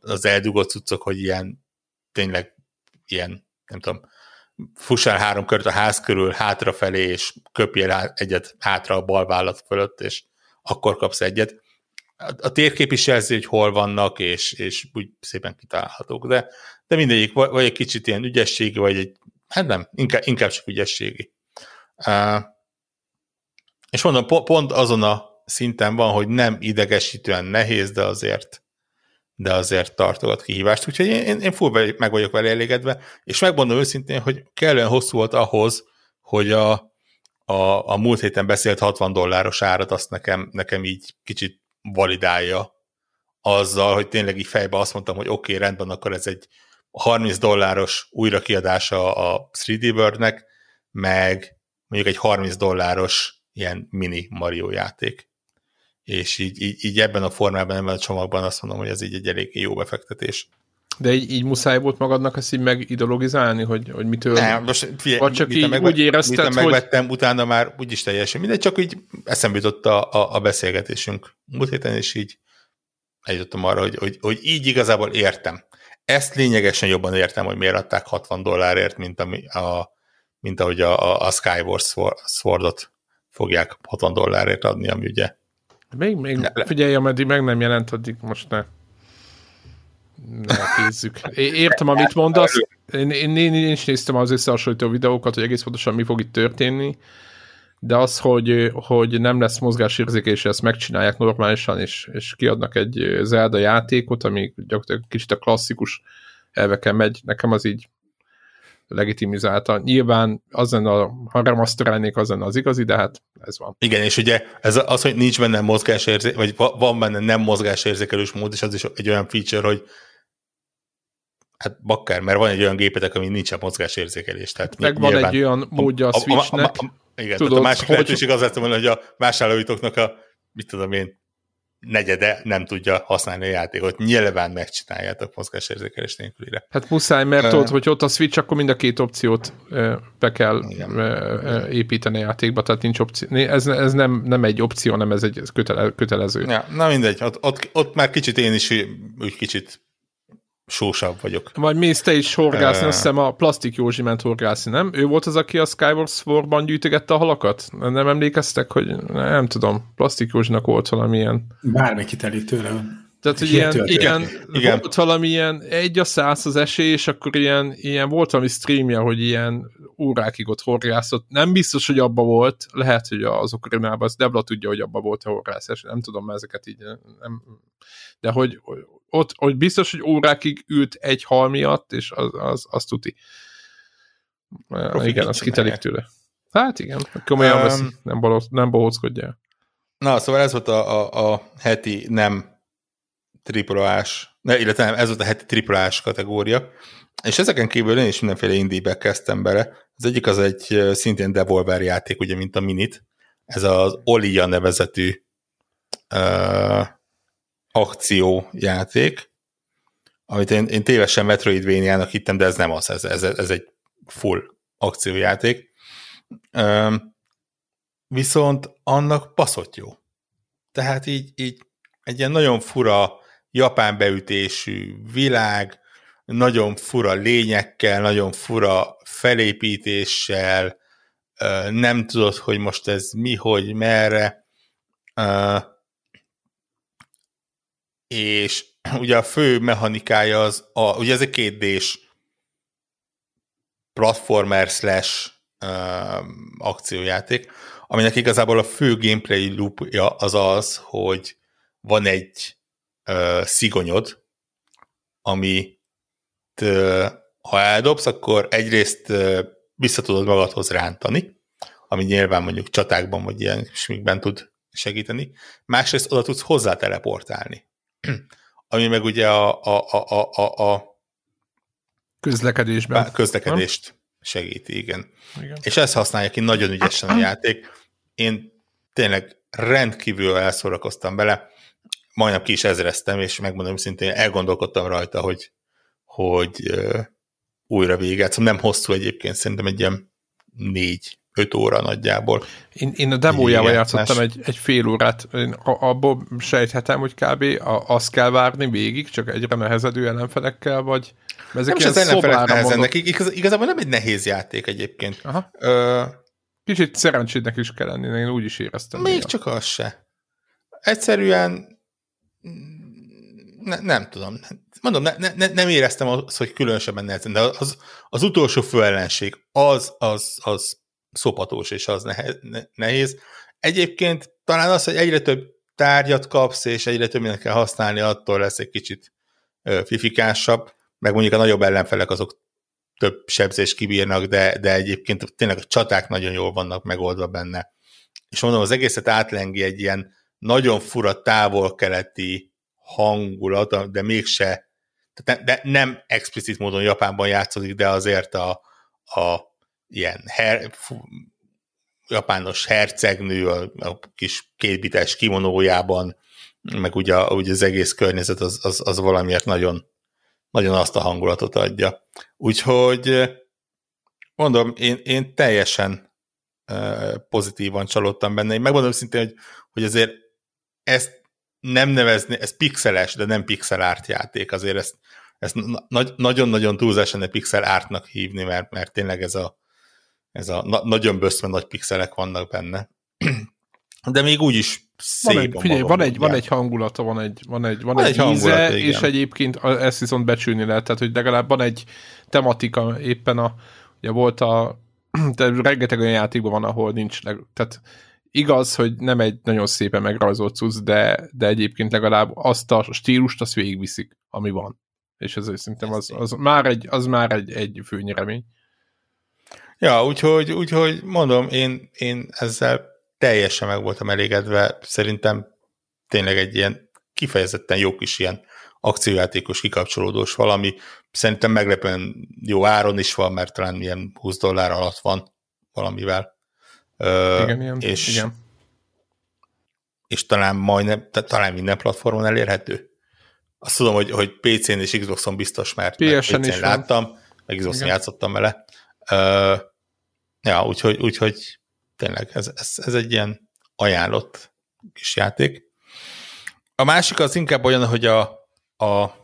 az eldugott cuccok, hogy tényleg ilyen, nem tudom, fussál 3 kört a ház körül, hátrafelé, és köpjél egyet hátra a bal vállat fölött, és akkor kapsz egyet. A térkép is jelzi, hogy hol vannak, és úgy szépen kitalálhatók, de mindegyik, vagy egy kicsit ilyen ügyességi, vagy egy, hát nem, inkább csak ügyességi. És mondom, pont azon a szinten van, hogy nem idegesítően nehéz, de azért tartogat kihívást. Úgyhogy én full meg vagyok vele elégedve, és megmondom őszintén, hogy kellően hosszú volt ahhoz, hogy a múlt héten beszélt $60 árat azt nekem így kicsit validálja azzal, hogy tényleg így fejbe azt mondtam, hogy oké, rendben, akkor ez egy $30 újrakiadása a 3D World-nek, meg mondjuk egy $30 ilyen mini Mario játék. És így ebben a formában, ebben a csomagban azt mondom, hogy ez így egy elég jó befektetés. De így muszáj volt magadnak ezt így megideologizálni, hogy mitől? Nem, most figyelj, vagy csak így úgy érezted, hogy... megvettem, utána már úgyis teljesen mindegy, csak így eszembe jutott a beszélgetésünk múlt héten, és így eljutottam arra, hogy így igazából értem. Ezt lényegesen jobban értem, hogy miért adták $60 mint ahogy a Skyward Swordot fogják $60 adni, ami ugye... Még figyelj, ameddig meg nem jelent, addig most ne kézzük. Értem, amit mondasz. Én is néztem az összehasonlító videókat, hogy egész pontosan mi fog itt történni, de az, hogy nem lesz mozgásérzékelés, ezt megcsinálják normálisan, és kiadnak egy Zelda játékot, ami gyakorlatilag kicsit a klasszikus elveken megy, nekem az így legitimizálta. Nyilván ha remaszterálnék, az lenne az igazi, de hát ez van. Igen, és ugye ez az, hogy nincs benne mozgásérzékelés, vagy van benne nem mozgásérzékelős mód, és az is egy olyan feature, hogy hát bakker, mert van egy olyan gépetek, ami nincsen mozgásérzékelés. Tehát meg van egy olyan módja a Switchnek. Igen, tudod, tehát a másik lehetőség az lehet, hogy a vásárlóitoknak a, mit tudom én, negyede nem tudja használni a játékot. Nyilván megcsináljátok mozgásérzékelés nélkülire. Hát muszáj, mert ott, hogy ott a Switch, akkor mind a két opciót be kell építeni a játékba, tehát nincs opció. Ez nem egy opció, hanem ez egy kötelező. Ja, na mindegy, ott már kicsit én is úgy kicsit sósabb vagyok. Majd mész te is horgászni, azt hiszem a Plastik Józsi ment horgászni, nem? Ő volt az, aki a Skyward Swordban gyűjtögette a halakat? Nem emlékeztek, hogy nem tudom, Plastik Józsinak volt valamilyen... Bármikit elég tőlem. Tehát, hogy igen, volt valamilyen 1/100 az esély, és akkor ilyen volt valami streamje, hogy ilyen órákig ott horgászott. Nem biztos, hogy abba volt, lehet, hogy az Okrinában, az Debra tudja, hogy abba volt a horgászás, nem tudom, mert ezeket így nem... De hogy biztos, hogy órákig ült egy hal miatt, és az tuti. Igen, az kitelik tőle. Hát igen, komolyan veszi, nem bohóckodjál. Na, szóval ez volt a heti nem triplás, illetve nem, ez volt a heti triplás kategória, és ezeken kívül én is mindenféle indie-be kezdtem bele. Az egyik az egy szintén Devolver játék, ugye, mint a Minit. Ez az Olia nevezetű akciójáték, amit én tévesen Metroidvania-nak hittem, de ez nem az, ez egy full akciójáték. Viszont annak passzott jó. Tehát így egy ilyen nagyon fura japán beütésű világ, nagyon fura lényekkel, nagyon fura felépítéssel, nem tudod, hogy most ez mi, hogy merre, és ugye a fő mechanikája az, ugye ez egy 2D-s platformer / akciójáték, aminek igazából a fő gameplay loopja az az, hogy van egy szigonyod, amit ha eldobsz, akkor egyrészt vissza tudod magadhoz rántani, ami nyilván mondjuk csatákban vagy ilyen smikben tud segíteni, másrészt oda tudsz hozzá teleportálni. Ami meg ugye a közlekedést segíti, igen. És ezt használja ki nagyon ügyesen a játék. Én tényleg rendkívül elszórakoztam bele, majdnem ki is ezreztem, és megmondom őszintén, elgondolkodtam rajta, hogy újra végigjátszom. Szóval nem hosszú egyébként, szerintem egy ilyen 4-5 óra nagyjából. Én a demójával játszottam egy fél órát, abból sejthetem, hogy kb. Azt kell várni végig, csak egyre nehezedő ellenfelekkel, vagy... Nem se az ellenfelek nehezennek, igazából nem egy nehéz játék egyébként. Kicsit szerencsédnek is kell lenni, én úgy is éreztem. Még miatt. Csak az se. Egyszerűen nem tudom. Mondom, nem éreztem azt, hogy különösebben nehezen, de az utolsó főellenség az szopatós, és az nehéz. Egyébként talán az, hogy egyre több tárgyat kapsz, és egyre több mindent kell használni, attól lesz egy kicsit fifikásabb, meg mondjuk a nagyobb ellenfelek azok több sebzést kibírnak, de egyébként tényleg a csaták nagyon jól vannak megoldva benne. És mondom, az egészet átlengi egy ilyen nagyon fura távol-keleti hangulat, de mégse, de nem explicit módon Japánban játszódik, de azért a ilyen japános hercegnő a kis kétbites kimonójában, meg ugye az egész környezet az valamiért nagyon, nagyon azt a hangulatot adja. Úgyhogy mondom, én teljesen pozitívan csalódtam benne. Én megmondom szintén, hogy azért ezt nem nevezni, ez pixeles, de nem pixel art játék. Azért ezt nagyon-nagyon túlzásan a pixel artnak hívni, mert tényleg ez a nagyon böszme nagy pixelek vannak benne. De még úgyis szép a maga. Van egy hangulata, van egy hangulata, íze, igen. És egyébként ezt viszont becsülni lehet, tehát hogy legalább van egy tematika, éppen ugye volt rengeteg olyan játékban van, ahol nincs, tehát igaz, hogy nem egy nagyon szépen megrajzolt cucc, de egyébként legalább azt a stílust, azt végigviszik, ami van. És ez szerintem az már egy főnyeremény. Ja, úgyhogy mondom, én ezzel teljesen meg voltam elégedve. Szerintem tényleg egy ilyen kifejezetten jó kis ilyen akciójátékos, kikapcsolódós valami. Szerintem meglepően jó áron is van, mert talán ilyen $20 alatt van valamivel. Igen, ilyen, és, igen. És talán majdnem, talán minden platformon elérhető. Azt tudom, hogy PC-n és Xboxon biztos, mert PC-n láttam, meg Xboxon játszottam vele. Ja, úgyhogy tényleg ez egy ilyen ajánlott kis játék. A másik az inkább olyan, hogy a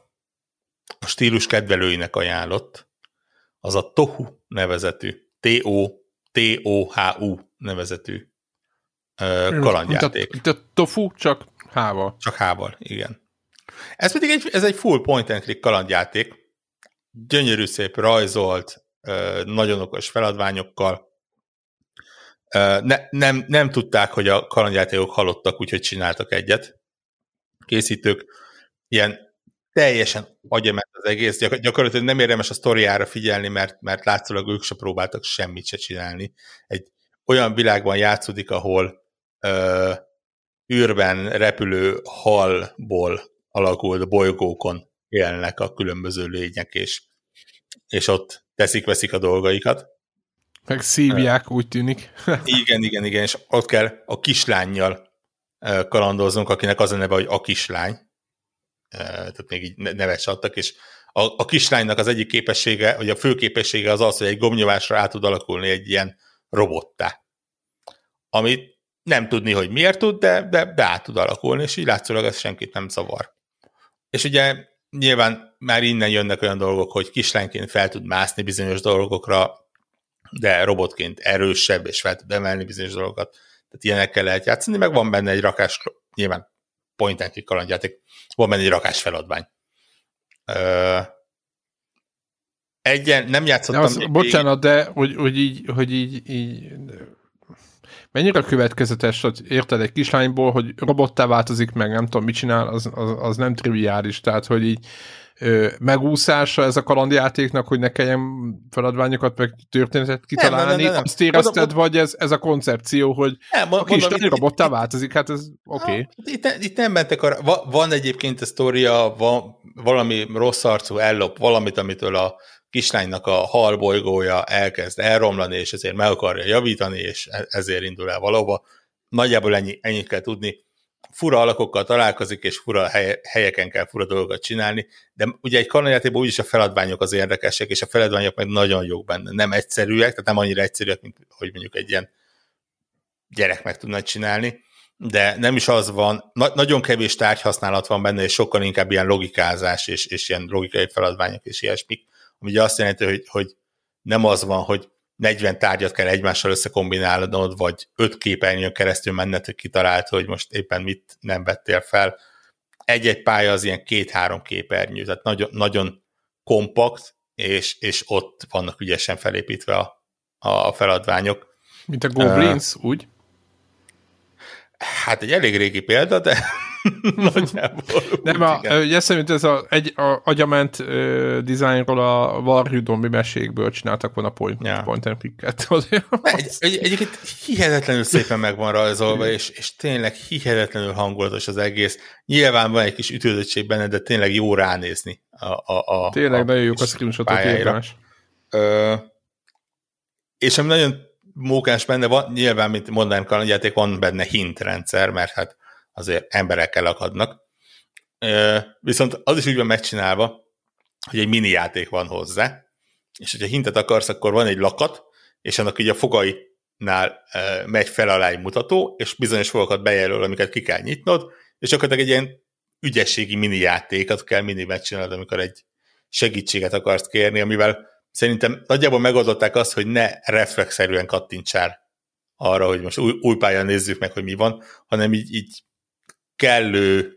stílus kedvelőinek ajánlott, az a Tohu nevezetű, T-O-H-U nevezetű kalandjáték. Tehát Tofu csak H-val. Csak H-val, igen. Ez pedig ez egy full point and click kalandjáték, gyönyörű szép rajzolt, nagyon okos feladványokkal. Nem tudták, hogy a kalandjátékok halottak, úgyhogy csináltak egyet. Készítők ilyen teljesen agyament az egész, gyakorlatilag nem érdemes a sztoriára figyelni, mert látszólag ők se próbáltak semmit se csinálni. Egy olyan világban játszódik, ahol űrben repülő halból alakult bolygókon élnek a különböző lények, és ott teszik-veszik a dolgaikat. Meg szívják, úgy tűnik. Igen, és ott kell a kislánnyal kalandoznunk, akinek az a neve, hogy a kislány. Tehát még így nevet se adtak, és a kislánynak az egyik képessége, vagy a fő képessége az az, hogy egy gombnyomásra át tud alakulni egy ilyen robottá. Amit nem tudni, hogy miért tud, de át tud alakulni, és így látszólag ez senkit nem zavar. És ugye nyilván már innen jönnek olyan dolgok, hogy kislányként fel tud mászni bizonyos dolgokra, de robotként erősebb, és fel tud emelni bizonyos dolgokat. Tehát ilyenekkel lehet játszani, meg van benne egy rakás, nyilván point and click kalandjáték, van benne egy rakás feladvány. Egyen nem játszottam... Bocsánat, de hogy így mennyire következetes, hogy érted egy kislányból, hogy robottá változik meg, nem tudom, mit csinál, az nem triviális. Tehát, hogy így megúszása ez a kalandjátéknak, hogy ne kelljen feladványokat, meg történetet kitalálni, nem. Azt érezted, mondom, vagy ez a koncepció, hogy aki isteni robottá változik, hát ez oké. Okay. Itt nem mentek arra. Van egyébként a sztória, van valami rossz arcú ellop, valamit, amitől a kislánynak a halbolygója elkezd elromlani, és ezért meg akarja javítani, és ezért indul el valahova. Nagyjából ennyit kell tudni. Fura alakokkal találkozik, és fura helyeken kell fura dolgokat csinálni, de ugye egy kalandjátékban úgyis a feladványok az érdekesek, és a feladványok meg nagyon jók benne. Nem egyszerűek, tehát nem annyira egyszerűek, mint hogy mondjuk egy ilyen gyerek meg tudna csinálni, de nem is az van, nagyon kevés tárgyhasználat van benne, és sokkal inkább ilyen logikázás, és ilyen logikai feladványok, és ilyesmik, ami ugye azt jelenti, hogy nem az van, hogy 40 tárgyat kell egymással összekombinálnod, vagy 5 képernyőn keresztül menned, hogy kitalált, hogy most éppen mit nem vettél fel. Egy-egy pálya az ilyen 2-3 képernyő, tehát nagyon, nagyon kompakt, és ott vannak ügyesen felépítve a feladványok. Mint a Goblins, úgy? Hát egy elég régi példa, de nagyjából. Nem, szerint ez az agyament dizájnról a Warhawk mesékből csináltak volna point and click-et. Egyébként hihetetlenül szépen meg van rajzolva, és tényleg hihetetlenül hangulatos az egész. Nyilván van egy kis ütődöttség benne, de tényleg jó ránézni a tényleg a nagyon jók a screenshotok érdemes. És ami nagyon mókás benne van, nyilván, mint modern kalandjáték, van benne hint rendszer, mert hát azért emberekkel akadnak. Viszont az is úgy van megcsinálva, hogy egy mini játék van hozzá, és hogyha hintet akarsz, akkor van egy lakat, és annak így a fogainál megy fel alá egy mutató, és bizonyos fogakat bejelöl, amiket ki kell nyitnod, és gyakorlatilag egy ilyen ügyességi mini játékat kell mindig megcsinálod, amikor egy segítséget akarsz kérni, amivel szerintem nagyjából megoldották azt, hogy ne reflexzerűen kattintsál arra, hogy most új pályán nézzük meg, hogy mi van, hanem így kellő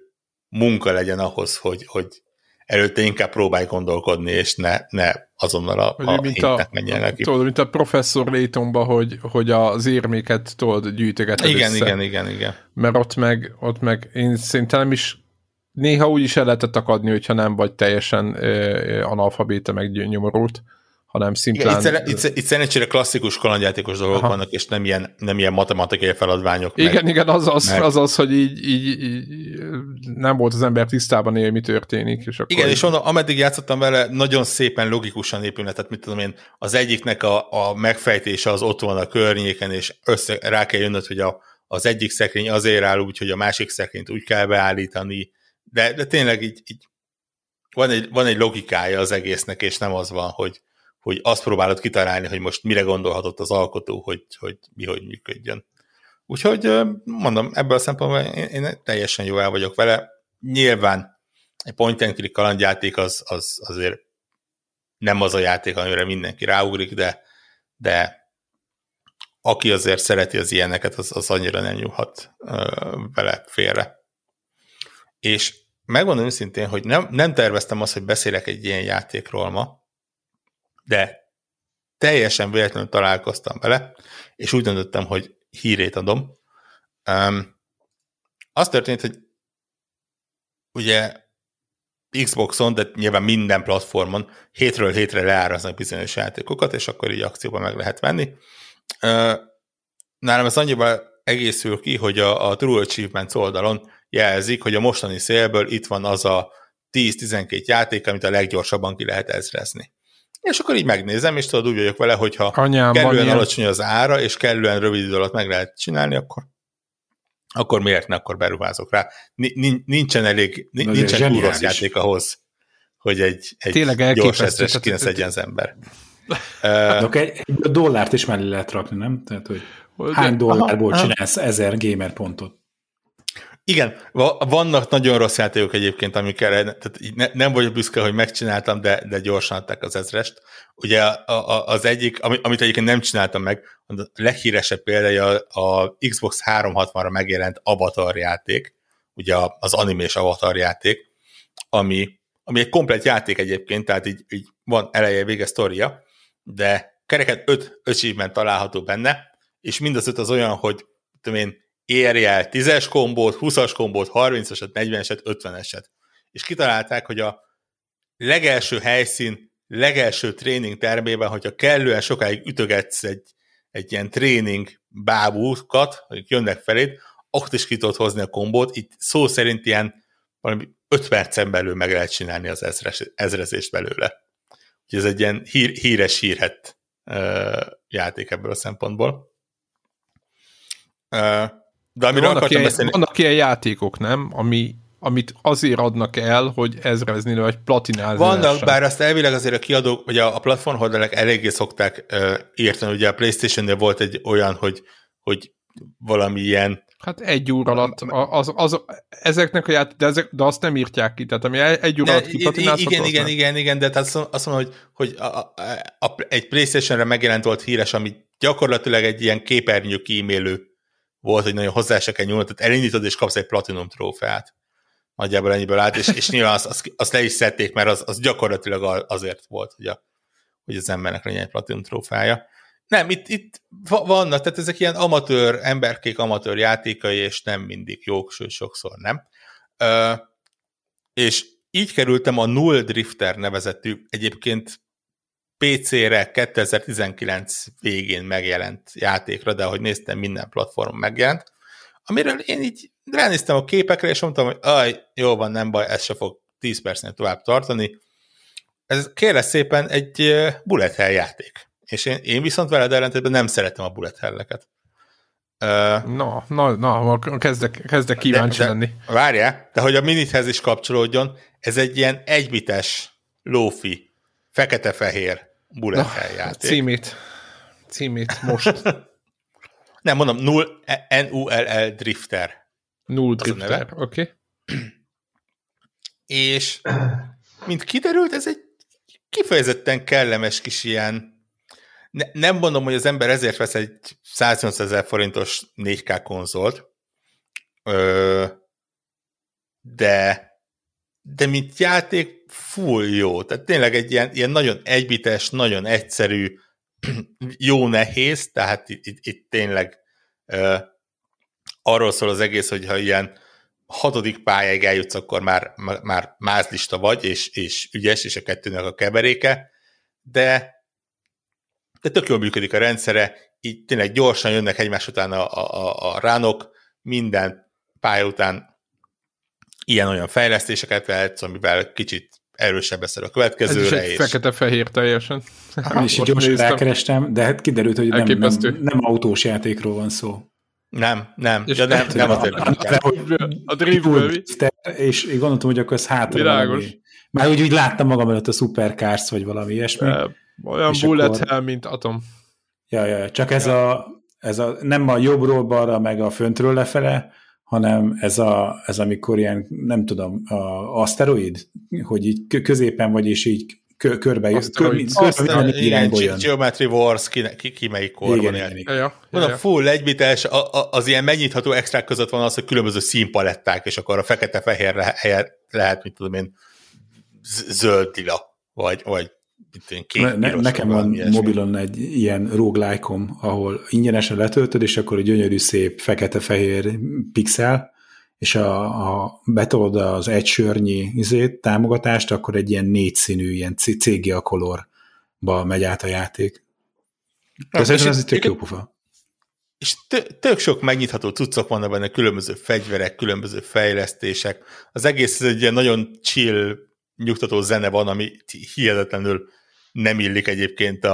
munka legyen ahhoz, hogy előtte inkább próbálj gondolkodni, és ne azonnal a hintnek menjen neki. Tudod, mint a professzor Laytonban, hogy az érméket tudod gyűjtögeted össze. Igen. Mert ott meg én szerintem nem is néha úgy is el lehetett akadni, hogyha nem vagy teljesen analfabéta meg nyomorult, hanem szimplán... Igen, itt szerencsére klasszikus kalandjátékos dolgok vannak, és nem ilyen matematikai feladványok. Igen, igen, az, hogy így nem volt az ember tisztában él, mi történik. És akkor igen, és onnan, ameddig játszottam vele, nagyon szépen logikusan épülne, tehát mit tudom én, az egyiknek a megfejtése az ott van a környéken, és rá kell jönnöd, hogy az egyik szekrény azért áll úgy, hogy a másik szekrényt úgy kell beállítani, de tényleg így van egy logikája az egésznek, és nem az van, hogy azt próbálod kitalálni, hogy most mire gondolhatott az alkotó, hogy mi hogy működjön. Úgyhogy mondom, ebből a szempontból én teljesen jól el vagyok vele. Nyilván egy point-and-click kalandjáték az azért nem az a játék, amire mindenki ráugrik, de aki azért szereti az ilyeneket, az annyira nem nyúlhat vele félre. És megmondom őszintén, hogy nem terveztem azt, hogy beszélek egy ilyen játékról ma, de teljesen véletlenül találkoztam vele, és úgy döntöttem, hogy hírét adom. Az történt, hogy ugye Xboxon, de nyilván minden platformon hétről hétre leáraznak bizonyos játékokat, és akkor így akcióban meg lehet venni. Nálam ez annyiban egészül ki, hogy a True Achievements oldalon jelzik, hogy a mostani szélből itt van az a 10-12 játék, amit a leggyorsabban ki lehet ezrezni. És akkor így megnézem, és tudod, úgy vagyok vele, hogyha kellően alacsony az ára, és kellően rövid idő alatt meg lehet csinálni, akkor miért ne, akkor beruházok rá. Nincsen túl rossz játék ahhoz, hogy egy gyors ezres kineszedjen az ember. Egy dollárt is mellé lehet rakni, nem? Tehát, hogy hány dollárból csinálsz 1000 gamer pontot? Igen, vannak nagyon rossz játékok egyébként, amikkel nem vagyok büszke, hogy megcsináltam, de gyorsan adták az 1000-est. Ugye az egyik, amit egyébként nem csináltam meg, a leghíresebb példája a Xbox 360-ra megjelent Avatar játék, ugye az animés Avatar játék, ami egy komplett játék egyébként, tehát így van eleje, vége, sztoria, de kereken 5 achievement található benne, és mind az 5 az olyan, hogy tudom én, érj el 10-es kombót, 20-as kombót, 30-eset, 40-eset, 50-eset. És kitalálták, hogy a legelső helyszín, legelső tréning termében, hogyha kellően sokáig ütögetsz egy ilyen tréning bábúkat, akik jönnek feléd, ott is ki tudod hozni a kombót, itt szó szerint ilyen valami 5 percen belül meg lehet csinálni az ezrezést belőle. Úgyhogy ez egy ilyen híres hírhett játék ebből a szempontból. De amire akartam beszélni... Vannak ilyen játékok, nem? Amit azért adnak el, hogy ezrezni, vagy platinázni. Vannak, bár azt elvileg azért a kiadók, vagy a platformholderek eléggé szokták érteni. Ugye a PlayStation-nél volt egy olyan, hogy valami ilyen... Hát 1 óra alatt. Ezeknek a játék, de azt nem írtják ki. Tehát ami 1 óra alatt kiplatinázható. Igen, de azt mondom, hogy egy PlayStation-re megjelent volt híres, ami gyakorlatilag egy ilyen képernyő kímélő volt, hogy nagyon hozzá se kell nyúlni, tehát elindítod, és kapsz egy platinum trófeát. Nagyjából ennyiből állt, és nyilván azt le is szedték, mert az gyakorlatilag azért volt, hogy az embernek legyen egy platinum trófeája. Nem, itt vannak, tehát ezek ilyen amatőr, emberkék amatőr játékai, és nem mindig jók, sőt, sokszor nem. És így kerültem a Null Drifter nevezetű, egyébként PC-re 2019 végén megjelent játékra, de ahogy néztem, minden platformon megjelent, amiről én így ránéztem a képekre, és mondtam, hogy jó van, nem baj, ez se fog 10 percnél tovább tartani. Ez kérlek szépen egy bullet hell játék. És én viszont veled ellentétben nem szeretem a bullet helleket. Kezdek kíváncsi lenni. Várjál, de hogy a Minithez is kapcsolódjon, ez egy ilyen egybites lófi, fekete-fehér bullet hell játék. Címét most. Nem, mondom, Null Drifter. Null Drifter, oké. És mint kiderült, ez egy kifejezetten kellemes kis ilyen, nem mondom, hogy az ember ezért vesz egy 180.000 forintos 4K konzolt, de mint játék full jó, tehát tényleg egy ilyen nagyon egybites, nagyon egyszerű, jó nehéz, tehát itt tényleg arról szól az egész, hogy ha ilyen 6. pályáig eljutsz, akkor már mázlista vagy, és ügyes, és a kettőnek a keveréke, de de tök jól működik a rendszere, így tényleg gyorsan jönnek egymás után a ránok, minden pálya után ilyen-olyan fejlesztéseket vehetsz, amivel kicsit erősebb leszel a következőre. Ez is fekete-fehér teljesen. Hát, és így most rákerestem, de hát kiderült, hogy nem autós játékról van szó. Nem. Ja, nem a Drifter, és én gondoltam, hogy akkor ez hátra valami. Már úgy láttam magam előtt a Supercars, vagy valami ilyesmi. Olyan bullet hell, mint Atom. Ja, csak ez a nem a jobbról balra, meg a föntről lefele, hanem ez amikor ilyen, nem tudom, aszteroid, hogy így középen vagy, és így körbe jön. Igen, Geometry Wars, ki melyik korban élni. Van a full egybites, az ilyen megnyitható extrák között van az, hogy különböző színpaletták, és akkor a fekete-fehérre lehet, mit tudom én, zöld-lila, vagy kék, piros. Nekem van mobilon egy ilyen roguelike-om, ahol ingyenesen letöltöd, és akkor egy gyönyörű szép fekete-fehér pixel, és ha betolod az egysörnyi támogatást, akkor egy ilyen négyszínű, ilyen cégia kolorba megy át a játék. Ez egy tök jó pufa. És tök sok megnyitható cuccok vannak benne, különböző fegyverek, különböző fejlesztések. Az egész egy ilyen nagyon chill, nyugtató zene van, ami hihetetlenül nem illik egyébként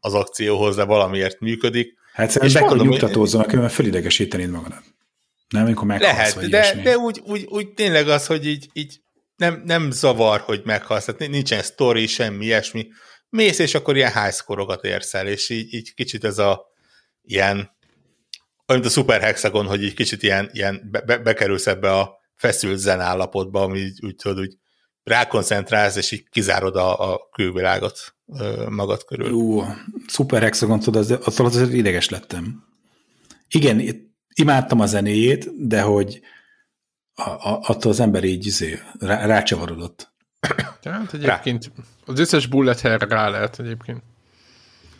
az akcióhoz, de valamiért működik. Hát szerintem be kell nyugtatózzanak, mert fölidegesítenéd magadat. Nem, amikor meghalsz, lehet, vagy de úgy tényleg az, hogy így nem zavar, hogy meghalsz. Tehát nincsen sztori, semmi ilyesmi. Mész, és akkor ilyen highscore-okat érsz el, és így kicsit ez a ilyen, mint a Super Hexagon, hogy így kicsit ilyen bekerülsz ebbe a feszült zenállapotba, ami úgy tudod, úgy rákoncentrálsz, és így kizárod a külvilágot magad körül. Jó, Super Hexagon, tudod, attól azért ideges lettem. Igen, imádtam a zenéjét, de hogy attól az ember így rácsavarodott. Tehát egyébként az összes bullet hellre rá lehet egyébként.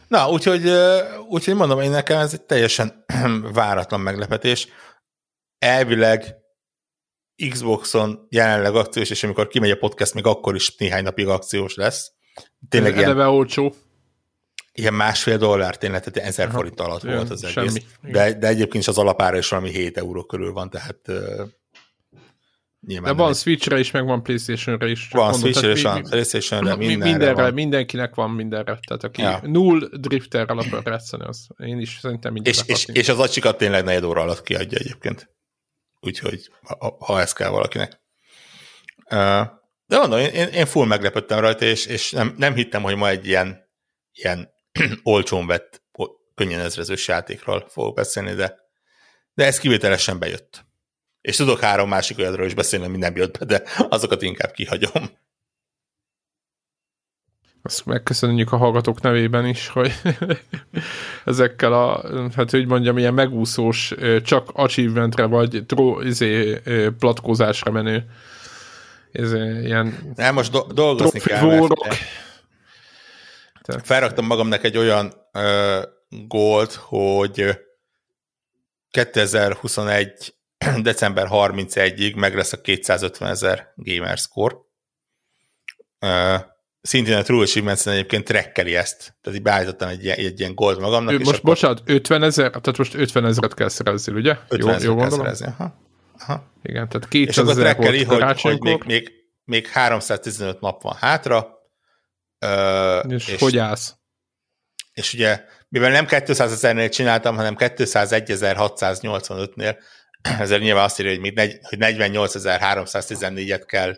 Na, úgyhogy mondom, én nekem ez egy teljesen váratlan meglepetés. Elvileg Xboxon jelenleg akciós, és amikor kimegy a podcast, még akkor is néhány napig akciós lesz. Tényleg eleve olcsó. Igen, $1,5 tényleg, tehát 1000 forint alatt volt az egész. De egyébként is az alapára is valami 7 euró körül van, tehát nyilván. De van Switchre is, meg van PlayStationre is. Van Switchre is, van PlayStationre, mindenre van. Mindenkinek van mindenre, tehát aki Null Drifter alapra rátszani, az én is szerintem így. És az acsikat tényleg 4 óra alatt kiadja egyébként. Úgyhogy, ha ez kell valakinek. De mondom, én full meglepődtem rajta, és nem hittem, hogy ma egy ilyen olcsón vett, könnyen ezrezős játékról fogok beszélni, de ez kivételesen bejött. És tudok 3 másik olyanról is beszélni, ami nem jött be, de azokat inkább kihagyom. Azt megköszönjük a hallgatók nevében is, hogy ezekkel a, hát úgy mondjam, ilyen megúszós, csak achievementre vagy platkózásra menő ilyen... Nem, most dolgozni kell. Felraktam magamnak egy olyan gólt, hogy 2021. december 31-ig meg lesz a 250,000 gamerscore. Szintén a True Achievements egyébként trackeli ezt. Tehát így beállítottam egy ilyen gólt magamnak. Most akkor... bocsánat, 50,000, tehát most 50,000 kell szerezni, ugye? 50,000 kell szerezni. Aha. Igen, tehát 200,000 volt karácsonykor. Még 315 nap van hátra. És hogy állsz? És ugye, mivel nem 200,000-nél csináltam, hanem 201,685-nél, ezért nyilván azt írja, hogy 48,314-et kell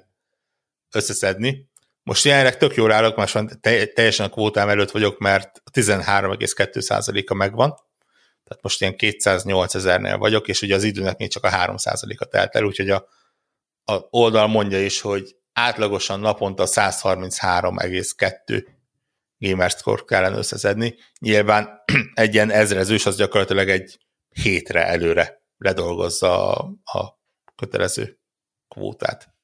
összeszedni. Most jelenleg tök jól állok, most teljesen a kvótám előtt vagyok, mert 13,2%-a megvan, tehát most ilyen 208,000-nél vagyok, és ugye az időnek még csak a 3%-a telt el, úgyhogy a oldal mondja is, hogy átlagosan naponta 133,2 gamerscore kellene összeszedni. Nyilván egy ilyen ezrezős, az gyakorlatilag egy hétre előre ledolgozza a kötelező kvótát.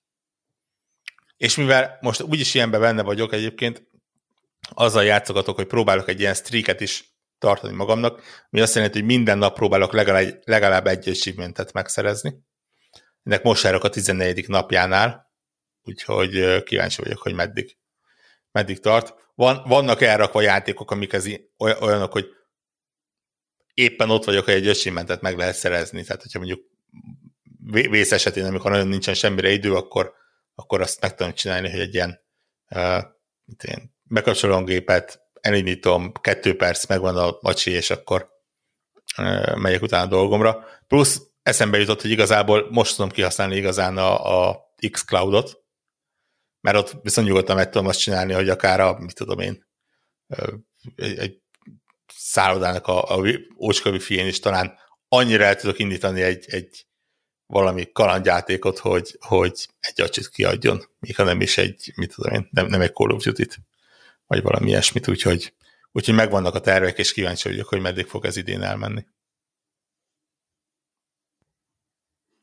És mivel most úgyis ilyenben benne vagyok egyébként, azzal játszogatok, hogy próbálok egy ilyen streaket is tartani magamnak, ami azt jelenti, hogy minden nap próbálok legalább egy achievementet megszerezni. Ennek most járok a 14. napjánál, úgyhogy kíváncsi vagyok, hogy meddig. meddig tart. Vannak elrakva játékok, amik ez olyanok, hogy éppen ott vagyok, hogy egy achievementet meg lehet szerezni. Tehát, hogyha mondjuk vész esetén, amikor nagyon nincsen semmire idő, akkor azt meg tudom csinálni, hogy egy ilyen bekapcsolom gépet, elindítom, 2 perc, megvan a acsi, és akkor megyek utána a dolgomra. Plusz eszembe jutott, hogy igazából most tudom kihasználni igazán a xCloud-ot, mert ott viszont nyugodtan meg tudom azt csinálni, hogy akár a, mit tudom én, egy szállodának a ócska wifi-én is talán annyira el tudok indítani egy valami kalandjátékot, hogy egy acsit kiadjon, még ha nem is egy, mit tudom én, nem egy Call of Duty-t, vagy valami ilyesmit, úgyhogy megvannak a tervek, és kíváncsi vagyok, hogy meddig fog ez idén elmenni.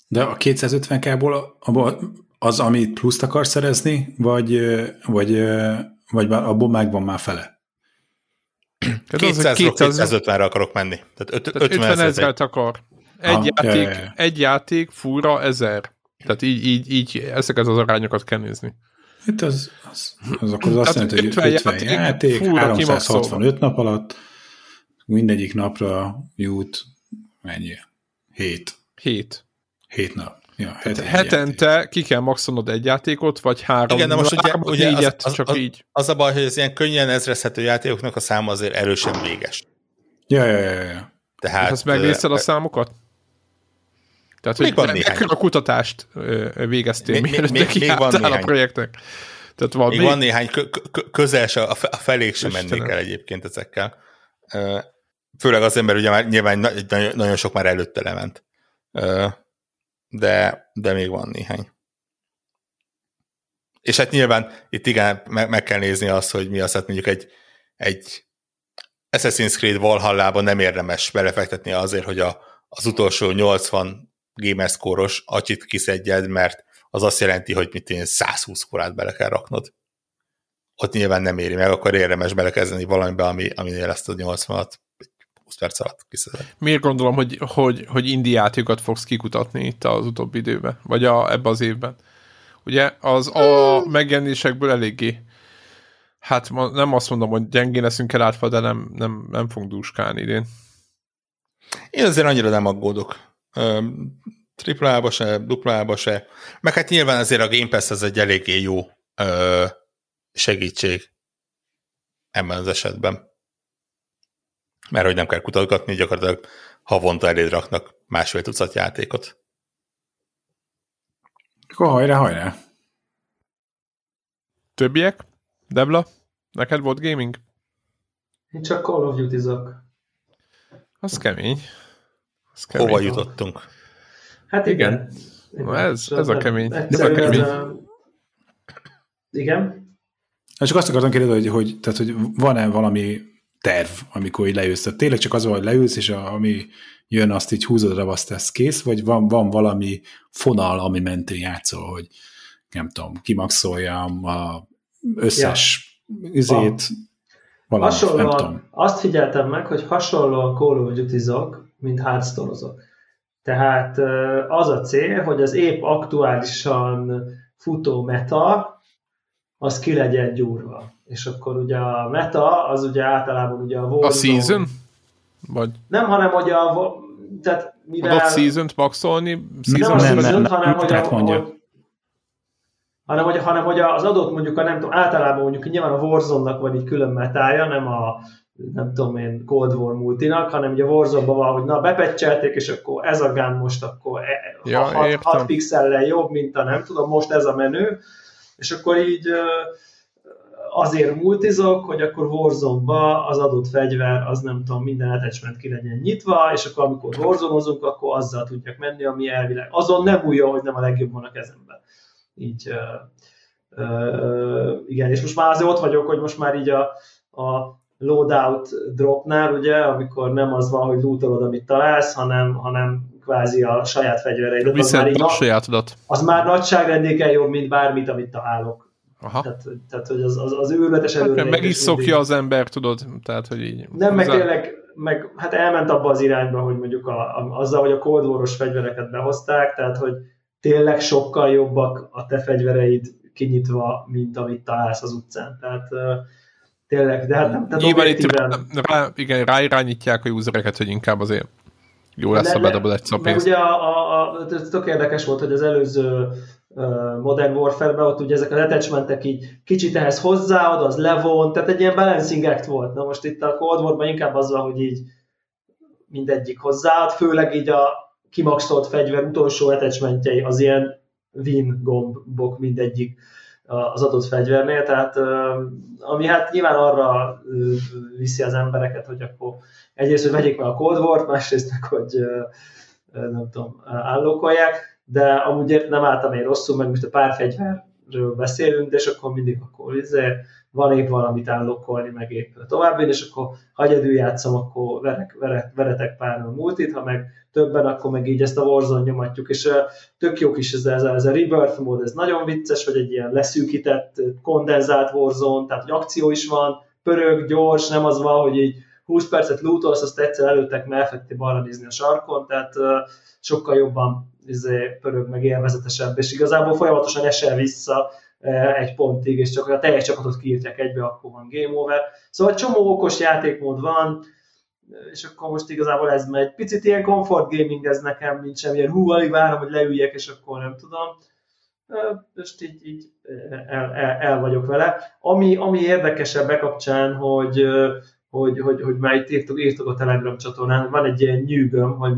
De a 250k-ból az, amit pluszt akar szerezni, vagy abból megvan már fele? 250-re akarok menni. Tehát 50 000 akar. Egy játék fúra 1000. Tehát így ezeket az arányokat kell nézni. Itt az akkor azt jelenti, hogy 50 játék 365 nap alatt mindegyik napra jut mennyi? 7 nap. Ja, hetente játék. Ki kell maxolnod egy játékot, vagy 3, igen, de most ugye négyet, csak így. Az a baj, hogy az ilyen könnyen ezrezhető játékoknak a száma azért erősen véges. Ja. Tehát azt megnézted a számokat? Tehát, még hogy ekkor a kutatást végeztél, mielőtt kiálltál a projektek. Tehát van még van néhány, közel a felék sem mennék el egyébként ezekkel. Főleg azért, mert ugye már nyilván nagyon sok már előtte lement. De még van néhány. És hát nyilván itt igen, meg kell nézni azt, hogy mi az, hát mondjuk egy Assassin's Creed Valhallában nem érdemes belefektetni azért, hogy az utolsó 80 gamerscore-os acsit kiszedjed, mert az azt jelenti, hogy mit én 120 korát bele kell raknod. Ott nyilván nem éri meg, akkor érdemes belekezdeni valamibe, aminél ezt a 80-at 20 perc alatt kiszedem. Miért gondolom, hogy indie játékokat fogsz kikutatni itt az utóbbi időben, vagy ebben az évben? Ugye az a megjelenésekből eléggé, hát nem azt mondom, hogy gyengén leszünk elátva, de nem fogunk dúskálni idén. Én azért annyira nem aggódok. AAA-ba se, AA-ba se. Meg hát nyilván azért a Game Pass az egy eléggé jó segítség ebben az esetben. Mert hogy nem kell kutatgatni, gyakorlatilag havonta eléd raknak 1,5 tucat játékot. Akkor hajrá! Többiek? Debla? Neked volt gaming? Én csak Call of Duty-zok. Az kemény. Hova jutottunk? Hát igen. Ez a kemény. Igen? Csak azt akartam kérdezni, hogy van-e valami terv, amikor így leülsz. Tehát tényleg csak az van, hogy leülsz, és ami jön, azt így húzod, ravasztasz, kész, vagy van valami fonal, ami mentén játszol, hogy nem tudom, kimaxoljam az összes üzét, valami, nem tudom. Azt figyeltem meg, hogy hasonlóan Call of Duty-zok, mint Hearthstone-ozok. Tehát az a cél, hogy az épp aktuálisan futó meta, az ki legyen gyúrva. És akkor ugye a meta, az ugye általában ugye a Warzone... A season? Vagy... Nem, hanem ugye a... Tehát mivel... A season-t maxolni? Season nem a season, hanem hogy az adott mondjuk, a, nem tudom, általában mondjuk nyilván a Warzone-nak van így külön metája, nem a, nem tudom én, Cold War multinak, hanem ugye a Warzone-ban van, hogy na, bepatchelték, és akkor ez a gán most akkor 6 pixellel jobb, mint a nem tudom, most ez a menő. És akkor így azért multizok, hogy akkor Warzone-ba az adott fegyver, az nem tudom, minden attachment ki legyen nyitva, és akkor amikor Warzone-ozunk, akkor azzal tudják menni, ami elvileg. Azon nem újja, hogy nem a legjobb van a kezemben. Így, igen, és most már azért ott vagyok, hogy most már így a loadout dropnál, ugye, amikor nem az van, hogy lootolod, amit találsz, hanem kvázi a saját fegyvereidet. Viszont a sajátodat. Az már nagyságrendékel jobb, mint bármit, amit találok. Aha. Tehát hogy az őrületes előre. Hát, meg is szokja az ember, tudod. Tehát, hogy így, nem, meg tényleg, meg, hát elment abba az irányba, hogy mondjuk azzal, hogy a Cold War-os fegyvereket behozták, tehát, hogy tényleg sokkal jobbak a te fegyvereid kinyitva, mint amit találsz az utcán. Tehát tényleg, de hát nem. Tehát nyilván objektíven... itt ráirányítják a usereket, hogy inkább azért jó lesz, ha bedobod egy szapénzt. Ugye tök érdekes volt, hogy az előző Modern Warfare-ben, ott ugye ezek a attachmentek így kicsit ehhez hozzáad, az levon, tehát egy ilyen balancing act volt. Na most itt a Cold War-ban inkább az van, hogy így mindegyik hozzáad, főleg így a kimaxolt fegyver utolsó attachmentjei, az ilyen win gombok mindegyik az adott fegyvernél, tehát ami hát nyilván arra viszi az embereket, hogy akkor egyrészt, hogy vegyék meg a Cold War-t, másrészt, hogy nem tudom, állókolják, de amúgy nem álltam én rosszul, meg most a pár fegyverről beszélünk, és akkor mindig akkor van épp valamit állokkolni, meg épp tovább, és akkor ha egyedül játszom, akkor veretek pár multit, ha meg többen, akkor meg így ezt a Warzone nyomatjuk, és tök jó kis ez a Rebirth mód, ez nagyon vicces, hogy egy ilyen leszűkített, kondenzált Warzone, tehát hogy akció is van, pörög, gyors, nem az van, hogy így 20 percet lootolsz, azt egyszer előttek, mert elfetté balra nézni a sarkon, tehát sokkal jobban pörög, meg élvezetesebb, és igazából folyamatosan esel vissza egy pontig, és csak a teljes csapatot kiírtják egybe, akkor van game over. Szóval csomó okos játékmód van, és akkor most igazából ez megy. Picit ilyen comfort gaming ez nekem, nincs semmilyen, alig várom, hogy leüljek, és akkor nem tudom. Most így el vagyok vele. Ami érdekesebb kapcsán, hogy már itt írtok a Telegram csatornán, van egy ilyen nyűgöm, hogy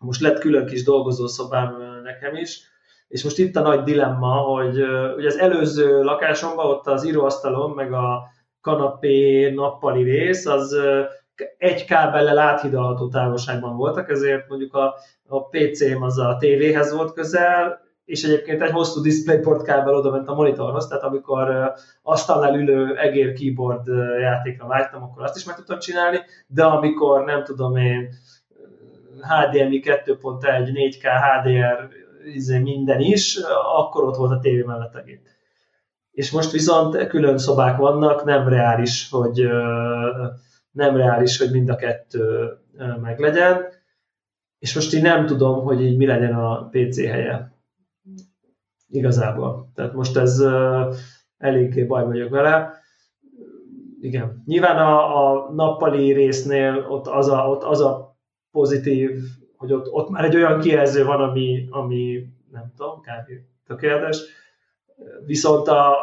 most lett külön kis dolgozószobám nekem is, és most itt a nagy dilemma, hogy ugye az előző lakásomban, ott az íróasztalom, meg a kanapé nappali rész, az egy kábellel áthidalható távolságban voltak, ezért mondjuk a PC-m az a tévéhez volt közel, és egyébként egy hosszú DisplayPort kábel oda ment a monitorhoz, tehát amikor asztalnál ülő egér keyboard játékra vágytam, akkor azt is meg tudtam csinálni, de amikor nem tudom én, HDMI 2.1, 4K, HDR, minden is, akkor ott volt a tévé mellett a gép. És most viszont külön szobák vannak, nem reális, hogy mind a kettő meglegyen, és most így nem tudom, hogy így mi legyen a PC helye. Igazából. Tehát most ez eléggé baj vagyok vele. Igen. Nyilván a nappali résznél ott az a pozitív, hogy ott már egy olyan kijelző van, ami nem tudom, kb. Tökéletes, viszont a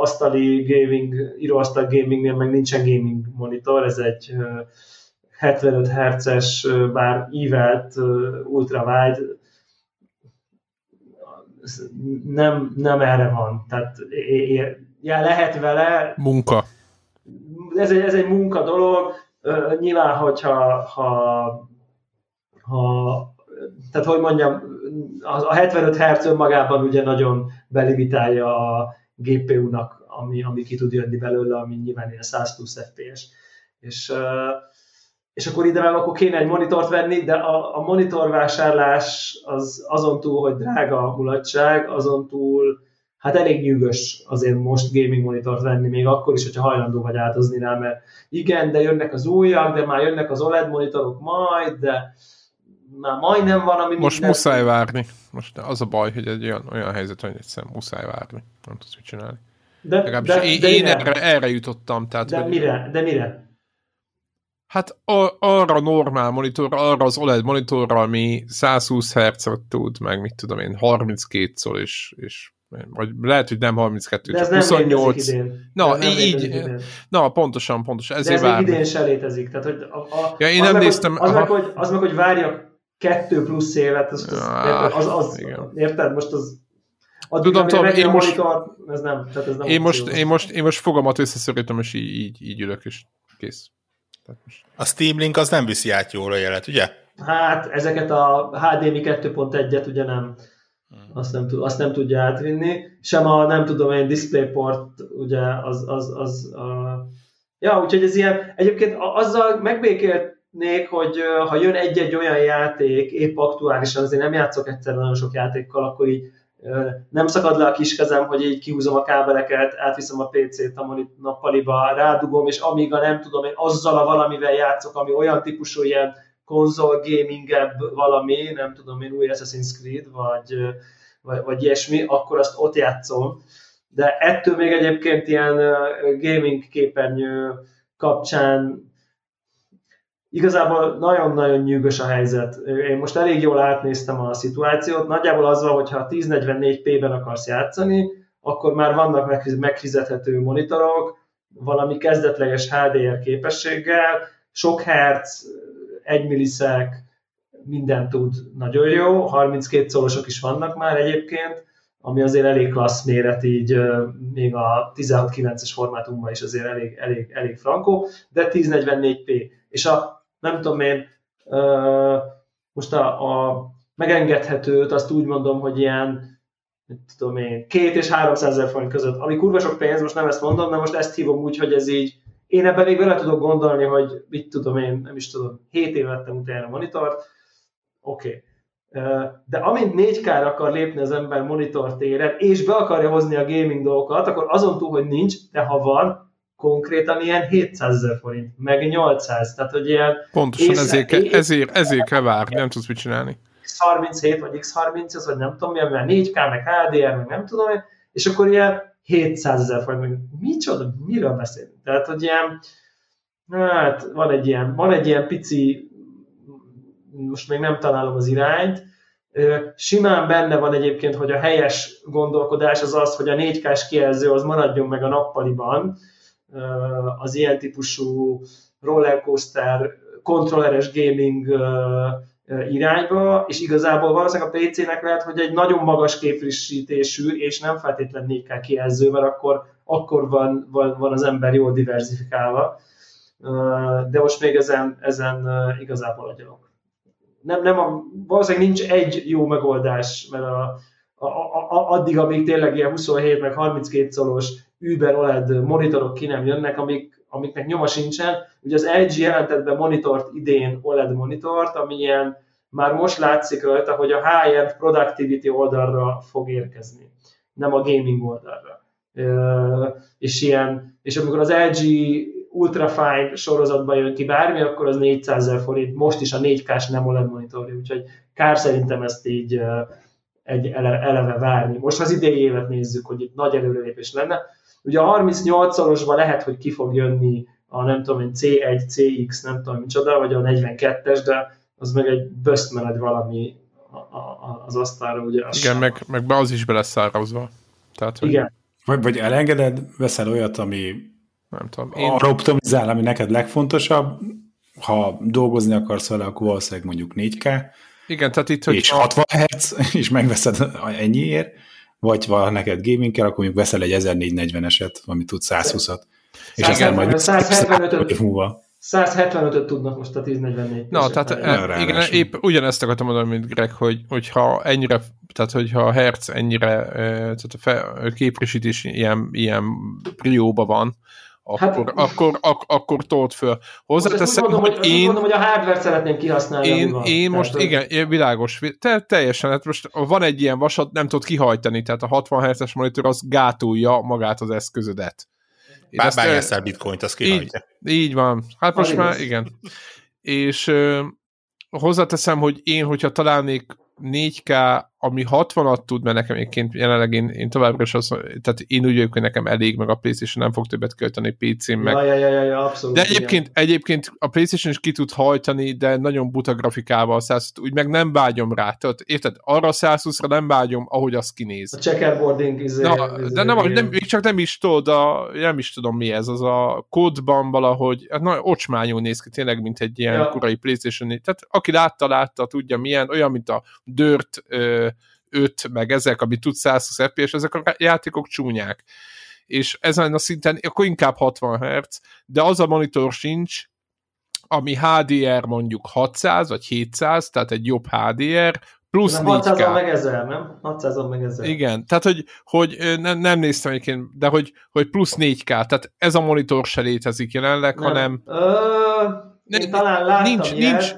asztali gaming, íróasztal gamingnél meg nincsen gaming monitor, ez egy 75 Hz-es, bár ívelt, ultrawide, nem erre van, tehát lehet vele. Munka. Ez egy munka dolog, nyilván, tehát, hogy mondjam, a 75 Hz önmagában ugye nagyon belimitálja a GPU-nak, ami ki tud jönni belőle, ami nyilván ilyen 100 plusz FPS. És akkor ide meg akkor kéne egy monitort venni, de a monitorvásárlás az azon túl, hogy drága a mulatság, azon túl, hát elég nyűgös azért most gaming monitort venni, még akkor is, hogyha hajlandó vagy áldozni rá, mert igen, de jönnek az újak, de már jönnek az OLED monitorok majd, de már majdnem van, ami... Most muszáj várni. Most az a baj, hogy egy olyan helyzet, hogy egyszerűen muszáj várni. Nem tudsz mit csinálni. De én erre jutottam. Tehát, de mire? Hát arra a normál monitorra, arra az OLED monitorra, ami 120 Hz-et tud, meg mit tudom én, 32-szor és vagy lehet, hogy nem 32, de csak 28. Na, pontosan. Ezért de ez még idén se létezik. Tehát, hogy én nem néztem... Az meg, hogy várjak 2 plusz évet, érted? Most az... Én most fogamat összeszorítom, és így ülök, és kész. A Steam Link az nem viszi át jól a jelet, ugye? Hát, ezeket a HDMI 2.1-et ugye nem... Azt nem tudja átvinni, sem a nem tudom én DisplayPort, ugye úgyhogy ez ilyen, egyébként azzal megbékélnék, hogy ha jön egy-egy olyan játék, épp aktuálisan, azért nem játszok egyszerűen nagyon sok játékkal, akkor így nem szakad le a kis kezem, hogy így kihúzom a kábeleket, átviszem a PC-t a nappaliba, rádugom, és amíg a nem tudom én azzal a valamivel játszok, ami olyan típusú ilyen konzol gaming-ebb valami, nem tudom én, új Assassin's Creed, vagy vagy ilyesmi, akkor azt ott játszom. De ettől még egyébként ilyen gaming képernyő kapcsán igazából nagyon-nagyon nyűgös a helyzet. Én most elég jól átnéztem a szituációt. Nagyjából az van, hogyha 1044p-ben akarsz játszani, akkor már vannak megfizethető monitorok, valami kezdetleges HDR képességgel, sok hertz, 1 milliszek, minden tud nagyon jó, 32 szorosok is vannak már egyébként, ami azért elég klassz méret, így még a 16:9-es formátumban is azért elég frankó, de 1044p. És a, nem tudom én, most a megengedhetőt, azt úgy mondom, hogy ilyen, tudom én, 200 000 és 300 000 forint között, ami kurva sok pénz, most nem ezt mondom, de most ezt hívom úgy, hogy ez így, én ebben még vele tudok gondolni, hogy mit tudom én, nem is tudom, 7 éve vettem utána a monitort, oké. De amint 4K-ra akar lépni az ember monitortéren, és be akarja hozni a gaming dolgokat, akkor azon túl, hogy nincs, de ha van, konkrétan ilyen 700 000 forint, meg 800, tehát hogy ilyen... Pontosan ezért kell várni, nem tudsz mit csinálni. X37 vagy X30, az, vagy nem tudom milyen, mert 4K, meg HDR, meg nem tudom, és akkor ilyen 700 000 forint, meg micsoda, miről beszélünk? Tehát, hogy ilyen, hát van egy ilyen pici, most még nem találom az irányt, simán benne van egyébként, hogy a helyes gondolkodás az az, hogy a 4K-s kijelző az maradjon meg a nappaliban, az ilyen típusú rollercoaster, kontrolleres gaming irányba, és igazából valószínűleg a PC-nek lehet, hogy egy nagyon magas képfrissítésű, és nem feltétlen 4K kijelző, mert akkor van az ember jól diversifikálva, de most még ezen igazából agyalok. Valószínűleg nincs egy jó megoldás, mert addig, amíg tényleg ilyen 27 meg 32 szoros Uber OLED monitorok ki nem jönnek, amiknek nyoma sincsen. Ugye az LG jelentett be monitort idén, OLED monitort, ami ilyen, már most látszik rajta, hogy a high-end productivity oldalra fog érkezni, nem a gaming oldalra. És amikor az LG ultrafine sorozatban jön ki bármi, akkor az 400 000 forint, most is a 4K-s nem OLED monitorja, úgyhogy kár szerintem ezt így egy eleve várni. Most az idei évet nézzük, hogy itt nagy előrelépés lenne. Ugye a 38-szorosban lehet, hogy ki fog jönni a nem tudom én C1, CX, nem tudom micsoda, vagy a 42-es, de az meg egy bösztmenet valami az asztalra. Ugye az igen, meg az is be lesz szárazva. Tehát, hogy... Igen. Vagy elengeded, veszel olyat, ami nem tudom, arra optimizál, ami neked legfontosabb. Ha dolgozni akarsz vele, akkor valószínűleg mondjuk 4K, igen, tehát itt, hogy és 60 Hz, és megveszed ennyiért, vagy ha neked gaming kell, akkor mondjuk veszel egy 1440-eset, amit tud 120-at, és aztán majd 175-öt tudnak most a 1044-t. Na, tehát igen, épp ugyanezt akartam mondani, mint Greg, hogyha ennyire, tehát hogyha a herc ennyire, tehát a képfrissítés ilyen prióba van, akkor told föl. Hozzáteszem, hogy én... Mondom, hogy a hardware szeretném kihasználni. Én most, igen, világos. Teljesen, hát most van egy ilyen vasat, nem tudod kihajtani, tehát a 60 Hz-es monitor az gátolja magát az eszközödet. Bányászál bitcoint, az kihajtja. Így van. Hát most már, igen. És hozzáteszem, hogy én, hogyha találnék 4K, ami 60-at tud, mert nekem egyébként jelenleg én továbbra is azt mondom, tehát én úgy vagyok, hogy nekem elég, meg a PlayStation nem fog többet költeni PC-n meg. Ja, abszolút, de egyébként a PlayStation is ki tud hajtani, de nagyon buta grafikával 120, úgy meg nem vágyom rá. Tehát, érted? Arra 120-ra nem vágyom, ahogy az kinéz. A checkerboarding de nem, csak nem is tudod, nem is tudom mi ez, az a kódban valahogy, na, ocsmányul néz ki, tényleg, mint egy ilyen korai PlayStation. Tehát aki látta, tudja milyen, olyan, mint a Dirt 5, meg ezek, ami tud 120 FPS, ezek a játékok csúnyák. És ezen a szinten, akkor inkább 60 Hz, de az a monitor sincs, ami HDR mondjuk 600 vagy 700, tehát egy jobb HDR, plusz 4K. 600-an meg 1000, nem? 600-an meg 1000. Igen, tehát hogy nem néztem egyébként, de hogy plusz 4K, tehát ez a monitor se létezik jelenleg, nem. Hanem... talán láttam nincs.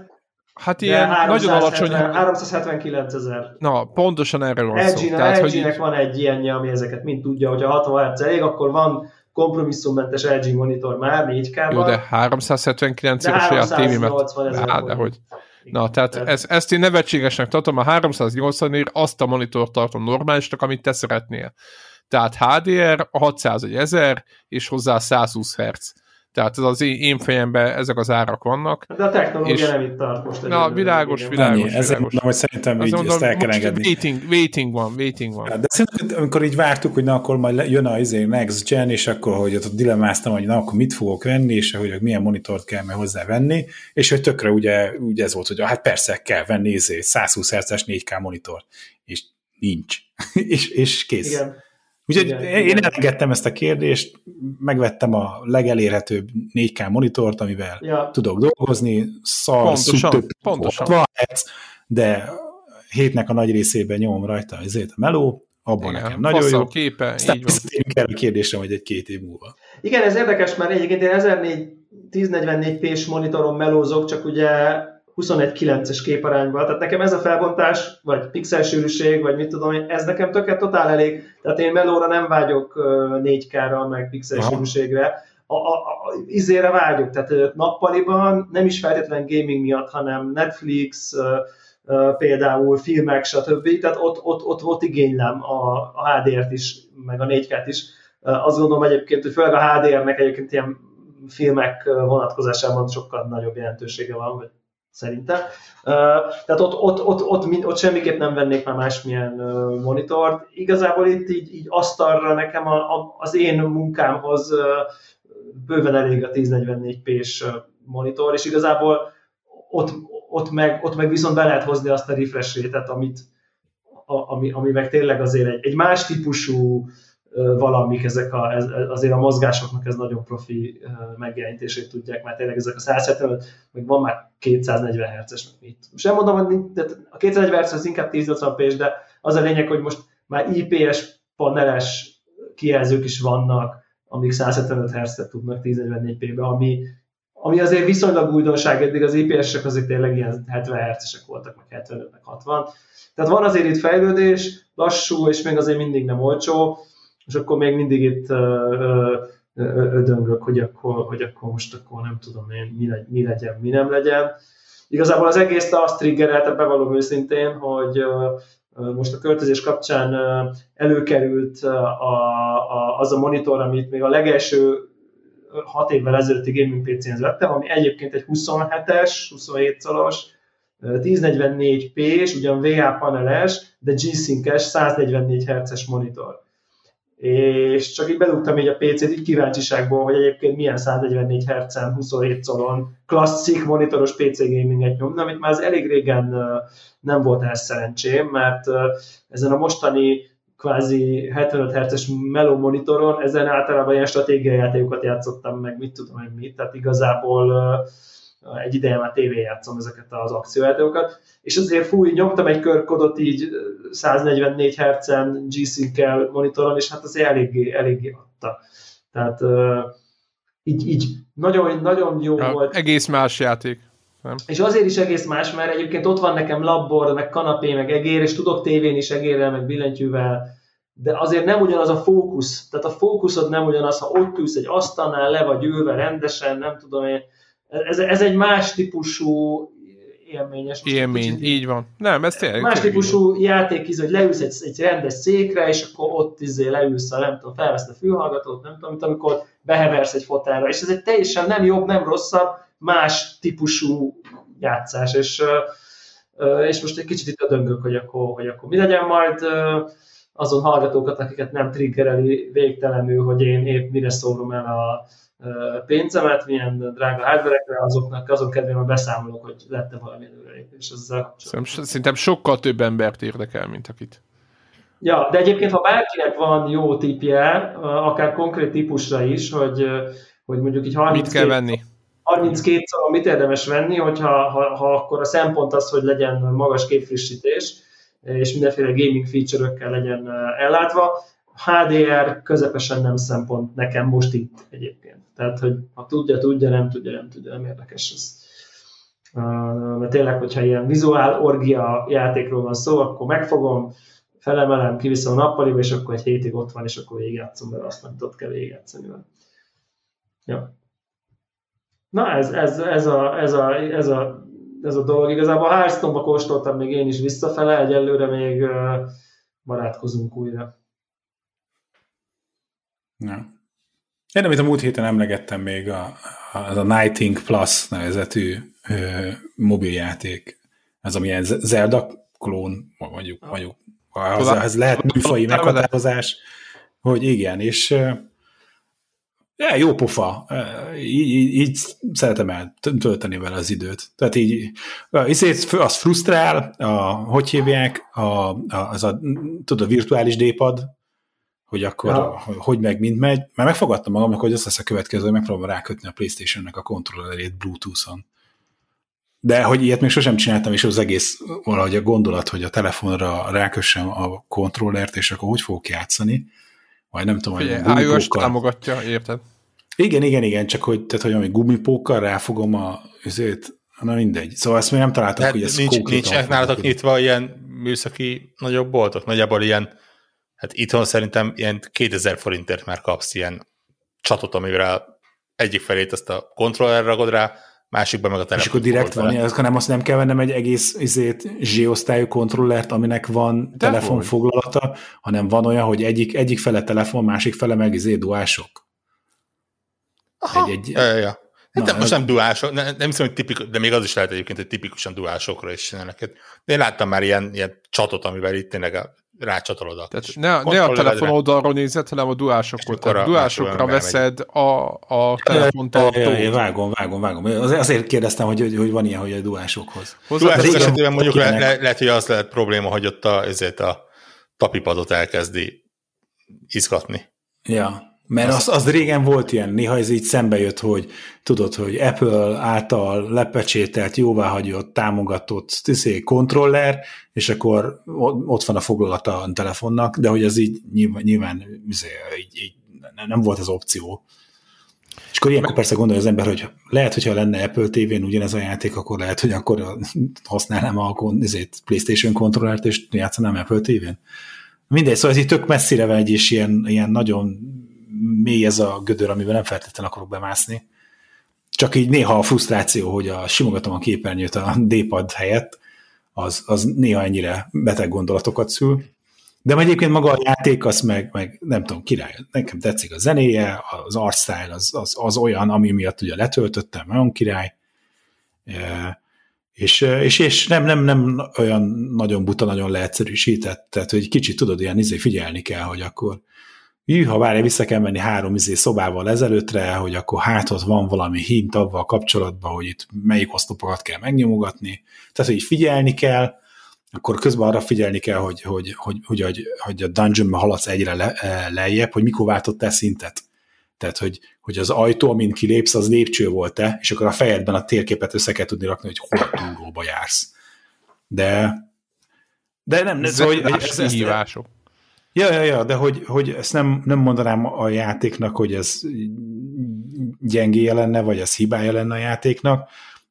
Hát de ilyen 379 000. Na, pontosan erről van szó. LG-nek van egy ilyenje, ami ezeket mind tudja, hogyha 60 Hz elég, akkor van kompromisszummentes LG monitor már 4K-ban. Jó, de 379 000 forint a TV-met. Hát, de hogy... Na, tehát ezt én nevetségesnek tartom, a 380-ért azt a monitort tartom normálisnak, amit te szeretnél. Tehát HDR, a 600 egy 1000, és hozzá 120 Hz. Tehát ez az én fejemben ezek az árak vannak. De a technológia és... nem itt tart most. Na, világos. Ezért mondom, hogy szerintem így ezt el kell engedni. Waiting van. De szerintem, amikor így vártuk, hogy na, akkor majd jön a next gen, és akkor, hogy ott dilemáztam, hogy na, akkor mit fogok venni, és hogy milyen monitort kell meg hozzá venni, és hogy tökre ugye ez volt, hogy hát persze kell venni 120 Hz-es 4K monitor. És nincs. és kész. Igen. Úgyhogy én elengedtem ezt a kérdést, megvettem a legelérhetőbb 4K monitort, amivel tudok dolgozni, pontosan. Van, de hétnek a nagy részében nyomom rajta ezért a meló, abban nekem nagyon jó. Képe, aztán viszont kell a kérdésem, hogy egy 2 év múlva. Igen, ez érdekes, mert egyébként én 1044p-s monitoron melózok, csak ugye 21:9-es képarányban, tehát nekem ez a felbontás, vagy pixelsűrűség, vagy mit tudom én, ez nekem tökélet totál elég, tehát én melóra nem vágyok 4K-ra, meg pixelsűrűségre, izére vágyok, tehát nappaliban nem is feltétlen gaming miatt, hanem Netflix, például filmek, stb., tehát ott igénylem a HDR-t is, meg a 4K-t is. Azt gondolom egyébként, hogy főleg a HDR-nek egyébként ilyen filmek vonatkozásában sokkal nagyobb jelentősége van, szerintem. Tehát ott semmiképp nem vennék már másmilyen monitort. Igazából itt így asztalra nekem az én munkámhoz bőven elég a 1044p-s monitor, és igazából ott meg viszont be lehet hozni azt a refresh rate-et, ami meg tényleg azért egy más típusú valamik, azért a mozgásoknak ez nagyon profi megjelenítését tudják, mert tényleg ezek a 170, meg van már 240 Hz-es. Sem mondom, hogy a 240 Hz az inkább 1080p-s, de az a lényeg, hogy most már IPS paneles kijelzők is vannak, amik 175 Hz-et tudnak 1044p-be, ami azért viszonylag újdonság, eddig az IPS-ek azért tényleg ilyen 70 Hz-esek voltak, meg 75, meg 60. Tehát van azért itt fejlődés, lassú, és még azért mindig nem olcsó, és akkor még mindig itt ödöngök, hogy akkor most akkor nem tudom én, mi legyen, mi nem legyen. Igazából az egész azt triggerelte, bevallom őszintén, hogy most a költözés kapcsán előkerült az a monitor, amit még a legelső 6 évvel ezelőtti gaming PC-n vettem, ami egyébként egy 27-es, 27 szalos, 1044p-s, ugyan VA paneles, de G-Sync-es, 144 Hz-es monitor. És csak így bedugtam így a PC-t így kíváncsiságból, hogy egyébként milyen 144 Hz-en, 27 colon klasszik monitoros PC gaminget nyomni, amit már az elég régen nem volt el szerencsém, mert ezen a mostani kvázi 75 Hz-es meló monitoron, ezen általában ilyen stratégiai játékokat játszottam, meg mit tudom én mit, tehát igazából egy ideje már tévé játszom ezeket az akciójátékokat, és azért nyomtam egy körkodot így 144 Hz-en, G-Sync-kel monitoron, és hát azért eléggé adta. Tehát így nagyon jó volt. Egész más játék. Nem? És azért is egész más, mert egyébként ott van nekem lapboard, meg kanapé, meg egér, és tudok tévén is egérrel, meg billentyűvel, de azért nem ugyanaz a fókusz, tehát a fókuszod nem ugyanaz, ha ott ülsz egy asztalnál, le vagy ülve rendesen, nem tudom én, ez egy más típusú élményes. Élmény, így van. Nem, ez tényleg. Más típusú játék, hogy leülsz egy rendes székre, és akkor ott leülsz, nem tudom, felveszed a fülhallgatót, nem tudom, mint amikor beheversz egy fotelra, és ez egy teljesen nem jobb, nem rosszabb, más típusú játszás, és most egy kicsit itt ödöngök, hogy akkor mi legyen majd azon hallgatókat, akiket nem triggereli végtelenül, hogy én épp mire szórom el a pénzemet, milyen drága hardware-ekre, azon kedvében beszámolok, hogy lett-e valami előrelépés. Szerintem sokkal több embert érdekel, mint akit. Ja, de egyébként, ha bárkinek van jó tippje, akár konkrét típusra is, hogy mondjuk így 32 szalon mit érdemes venni, hogyha akkor a szempont az, hogy legyen magas képfrissítés, és mindenféle gaming feature-ökkel legyen ellátva, HDR közepesen nem szempont nekem most itt egyébként. Tehát, hogy ha tudja, nem tudja, nem érdekes ez. Mert tényleg, hogyha ilyen vizuál orgia játékról van szó, akkor megfogom, felemelem, kiviszem a nappaliba, és akkor egy hétig ott van, és akkor végigjátszom vele azt, amit ott kell végigjátszani vele. Ja. Na, ez a ez a dolog. Igazából a Hearthstone-ba kóstoltam még én is visszafele, egyelőre még barátkozunk újra. Ja. Én, amit a múlt héten emlegettem még, az a Nighting Plus nevezetű mobiljáték. Ez, ami ilyen Zelda klón, mondjuk. Az lehet műfai meghatározás, hogy igen, és jó pofa. Így szeretem eltölteni vele az időt. Tehát így, az frusztrál, hogy hívják, a virtuális D-pad, hogy akkor hogy meg mind megy. Már megfogadtam magamnak, hogy azt lesz a következő, hogy megpróbálom rákötni a PlayStation-nek a kontrollerét Bluetooth-on. De hogy ilyet még sosem csináltam, és az egész valahogy a gondolat, hogy a telefonra rákössem a kontrollert, és akkor hogy fogok játszani, vagy nem tudom, hogy gumipókkal... támogatja, érted? Igen, csak hogy, tehát, hogy ami gumipókkal ráfogom a üzét, na mindegy. Szóval ezt még nem találtak, tehát hogy ez konkrétan... Nincsenek nálatok nyitva ilyen műszaki nagyobb boltok? Nagyjából ilyen, hát itthon szerintem ilyen 2000 forintért már kapsz ilyen csatot, amivel egyik felét ezt a kontrollerre ragod rá, másikban meg a telefon. És akkor direkt van, azt nem kell vennem egy egész Z-osztályú kontrollert, aminek van telefonfoglalata, hanem van olyan, hogy egyik fele telefon, másik fele meg Z-duások. Aha, ja. Hát most nem duások, nem hiszem, hogy tipikus, de még az is lehet egyébként, hogy tipikusan duásokra is csinálnak. De én láttam már ilyen csatot, amivel itt tényleg rácsatolod. Ne a telefon oldalról nézed, hanem a duásokra. A duásokra veszed a telefontartót. Vágom. Azért kérdeztem, hogy van ilyen, hogy a duásokhoz. Duások esetében mondjuk lehet, hogy az lehet probléma, hogy ott ezért a tapipadot elkezdi izgatni. Ja. Mert az régen volt ilyen, néha ez így szembe jött, hogy tudod, hogy Apple által lepecsételt, jóváhagyott, támogatott kontroller, és akkor ott van a foglalata a telefonnak, de hogy az így nyilván így nem volt az opció. És akkor ilyenkor persze gondolja az ember, hogy lehet, hogyha lenne Apple TV-n ugyanez a játék, akkor lehet, hogy akkor használnám a PlayStation kontrollert, és játszanám Apple TV-n. Mindegy, szóval ez így tök messzire vegy, és ilyen nagyon mély ez a gödör, amiben nem feltétlenül akarok bemászni. Csak így néha a frusztráció, hogy simogatom a képernyőt a D-pad helyett, az néha ennyire beteg gondolatokat szül. De egyébként maga a játék, az meg nem tudom, király, nekem tetszik a zenéje, az art style, az olyan, ami miatt ugye letöltöttem, nagyon király. És nem olyan nagyon buta, nagyon leegyszerűsített, tehát hogy kicsit tudod, ilyen figyelni kell, hogy akkor ha várja, vissza kell menni 3 szobával ezelőttre, hogy akkor ott van valami hint avval a kapcsolatban, hogy itt melyik oszlopokat kell megnyomogatni. Tehát, hogy így figyelni kell, akkor közben arra figyelni kell, hogy a dungeonben haladsz egyre lejjebb, hogy mikor váltottál szintet. Tehát, hogy az ajtó, amin kilépsz, az lépcső volt-e, és akkor a fejedben a térképet össze kell tudni rakni, hogy hol a túlóba jársz. De nem, ez hívások. Ja, de hogy ezt nem mondanám a játéknak, hogy ez gyengéje lenne, vagy ez hibája lenne a játéknak.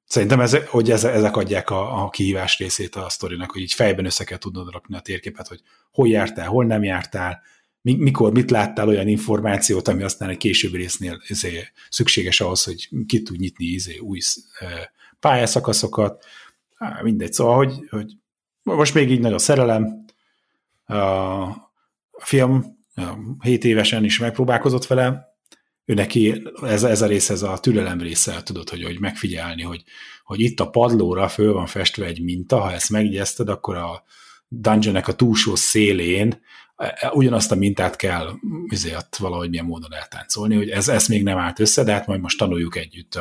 Szerintem ezek adják a kihívás részét a sztorinak, hogy így fejben össze kell tudnod rakni a térképet, hogy hol jártál, hol nem jártál, mikor, mit láttál, olyan információt, ami aztán egy későbbi résznél szükséges ahhoz, hogy ki tud nyitni új pályaszakaszokat. Mindegy, szóval, hogy most még így nagy a szerelem, a fiam 7 évesen is megpróbálkozott vele, ő neki ez a rész, ez a türelem része, tudod, hogy megfigyelni, hogy itt a padlóra föl van festve egy minta, ha ezt megjegyezted, akkor a dungeonnek a túlsó szélén ugyanazt a mintát kell valahogy milyen módon eltáncolni, hogy ez még nem állt össze, de hát majd most tanuljuk együtt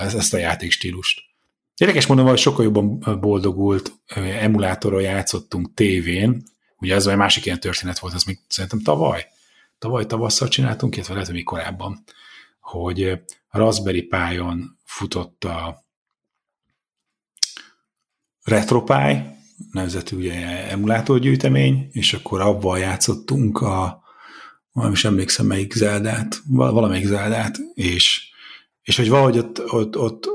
ezt a játékstílust. Érdekes mondom, hogy sokkal jobban boldogult, emulátorról játszottunk tévén. Ugye ez egy másik ilyen történet volt, ez még szerintem tavaly tavasszal csináltunk, illetve lehet, hogy még korábban, hogy a Raspberry Pi-on futott a RetroPie nevezetű ugye emulátorgyűjtemény, és akkor abban játszottunk valami is emlékszem melyik Zeldát, valamelyik Zeldát, és hogy valahogy ott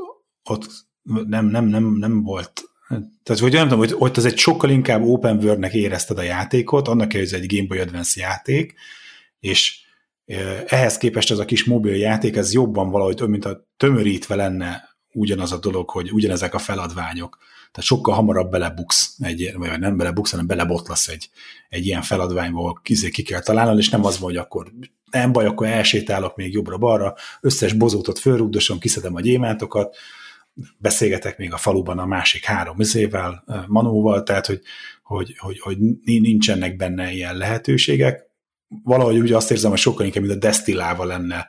nem volt. Tehát, hogy nem tudom, hogy ott az egy sokkal inkább open world-nek érezted a játékot, annak ez egy Game Boy Advance játék, és ehhez képest ez a kis mobil játék, ez jobban valahogy, mint a tömörítve lenne ugyanaz a dolog, hogy ugyanezek a feladványok, tehát sokkal hamarabb belebuksz, vagy nem belebuksz, hanem belebotlasz egy ilyen feladványból, ki kell találnod, és nem az van, hogy akkor nem baj, akkor elsétálok még jobbra-balra, összes bozótot fölrugdosom, kiszedem a gyémántokat, beszélgetek még a faluban a másik 3 izével, manóval, tehát hogy nincsenek benne ilyen lehetőségek. Valahogy ugye azt érzem, hogy sokkal inkább, mint a desztillálva lenne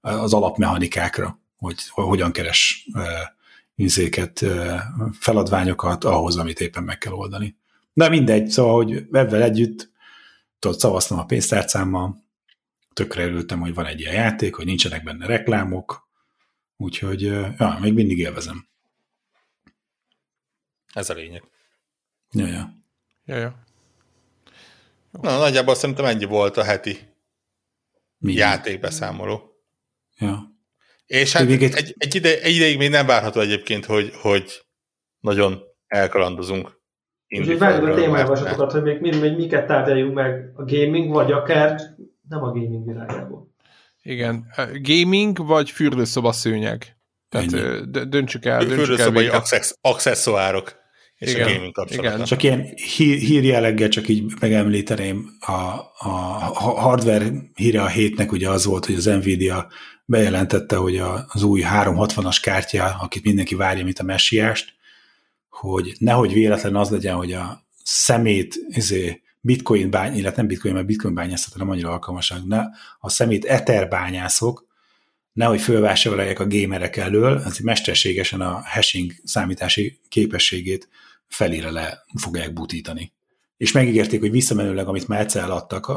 az alapmechanikákra, hogy hogyan keres izéket, feladványokat ahhoz, amit éppen meg kell oldani. De mindegy, szóval, hogy ebben együtt szavaztam a pénztárcámmal, tökre örültem, hogy van egy ilyen játék, hogy nincsenek benne reklámok, úgyhogy ja, még mindig élvezem. Ez a lényeg. Jaja. Na, nagyjából szerintem ennyi volt a heti játékbeszámoló. Ja. És hát egy ideig még nem várható egyébként, hogy nagyon elkalandozunk. Úgyhogy várjuk a témajavaslatokat, hogy még miket tárgyaljunk meg a gaming, vagy akár nem a gaming világából. Igen, gaming vagy fürdőszobaszőnyeg. Tehát döntsük el. Fürdőszobai accesszoárok és igen, a gaming kapcsolatban. Igen. Csak ilyen hírjelleggel csak így megemlíteném a hardware híre a hétnek, ugye az volt, hogy az Nvidia bejelentette, hogy az új 360-as kártya, akit mindenki várja, mint a messiást, hogy nehogy véletlen az legyen, hogy a szemét bitcoin bányászok, illetve nem bitcoin, mert bitcoin bányászatra nem annyira alkalmasak, a szemét ether bányászok, nehogy fölvásárolják a gamerek elől, ez mesterségesen a hashing számítási képességét felére le fogják butítani. És megígérték, hogy visszamenőleg, amit már egyszer eladtak,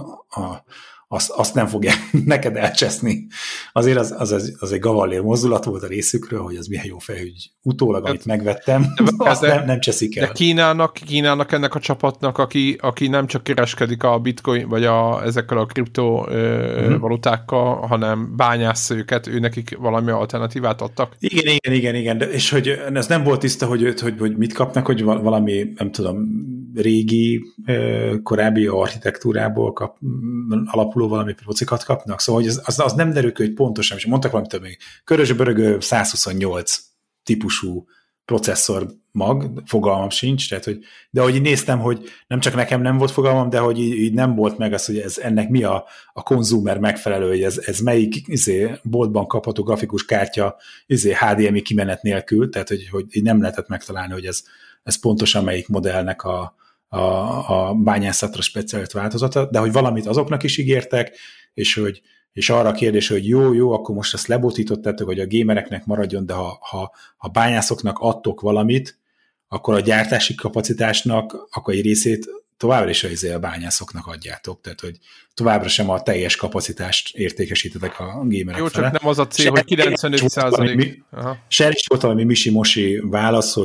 azt nem fogják neked elcseszni. Azért az egy gavallér mozdulat volt a részükről, hogy az milyen jó fej, hogy utólag, amit megvettem, azt nem cseszik el. De kínálnak ennek a csapatnak, aki nem csak kereskedik a bitcoin, vagy ezekkel a kriptovalutákkal, hanem bányász őket, ő nekik valami alternatívát adtak. Igen. De, és hogy ez nem volt tiszta, hogy mit kapnak, hogy valami, nem tudom, régi, korábbi architektúrából alapuló valami procikat kapnak, szóval hogy az nem derül ki, hogy pontosan, és mondtak valamit, hogy körös-börögő 128 típusú processzor mag, fogalmam sincs, tehát, hogy, de ahogy néztem, hogy nem csak nekem nem volt fogalmam, de hogy így nem volt meg az, hogy ennek mi a konzumer megfelelő, hogy ez melyik boltban kapható grafikus kártya HDMI kimenet nélkül, tehát hogy így nem lehetett megtalálni, hogy ez pontosan melyik modellnek a bányászatra speciális változata, de hogy valamit azoknak is ígértek, és arra a kérdés, hogy jó, akkor most ezt lebotítottátok, hogy a gémereknek maradjon, de ha bányászoknak adtok valamit, akkor a gyártási kapacitásnak akkor egy részét továbbra is a bányászoknak adjátok, tehát hogy továbbra sem a teljes kapacitást értékesítetek a gémerek. Jó, csak fele. Nem az a cél, hogy 95%. Se is volt valami misi-mosi válasz,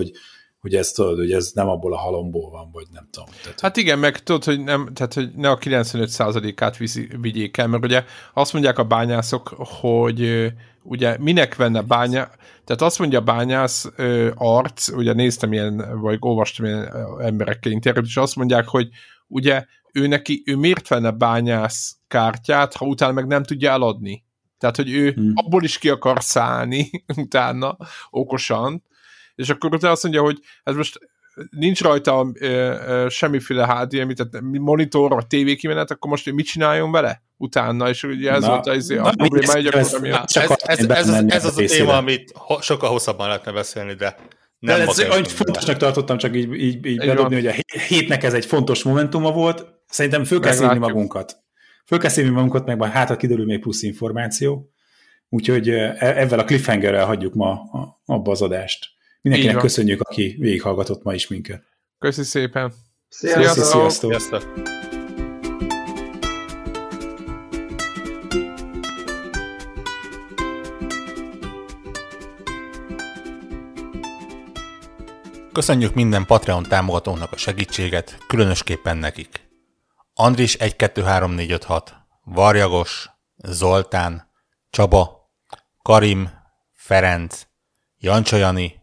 hogy ezt tudod, hogy ez nem abból a halomból van, vagy nem tudom. Tehát, hát igen, meg tudod, hogy, nem, tehát, hogy ne a 95%-át vigyék el, mert ugye azt mondják a bányászok, hogy ugye minek venne bányász, tehát azt mondja a bányász arc, ugye néztem ilyen, vagy olvastam ilyen emberekkel interjút, és azt mondják, hogy ugye ő miért venne bányász kártyát, ha utána meg nem tudja eladni. Tehát, hogy ő abból is ki akar szállni utána okosan, és akkor utána azt mondja, hogy ez most nincs rajta semmiféle HDMI, tehát monitor, a tévékimenet, akkor most mit csináljon vele utána? És ugye ez volt a probléma, hogy ez az a téma, amit sokkal hosszabban lehetne beszélni, de nem de ez olyan fontosnak tartottam, csak így bedobni, hogy a hétnek ez egy fontos momentuma volt. Szerintem föl kell szívni magunkat. Meg már hátra kiderül még plusz információ. Úgyhogy ezzel a cliffhangerrel hagyjuk ma abba az adást. Mindenkinek köszönjük, aki végighallgatott ma is minket. Köszi szépen! Sziasztok! Köszönjük minden Patreon támogatónak a segítséget, különösképpen nekik. Andris 123456, Varjagos, Zoltán, Csaba, Karim, Ferenc, Jancsa Jani,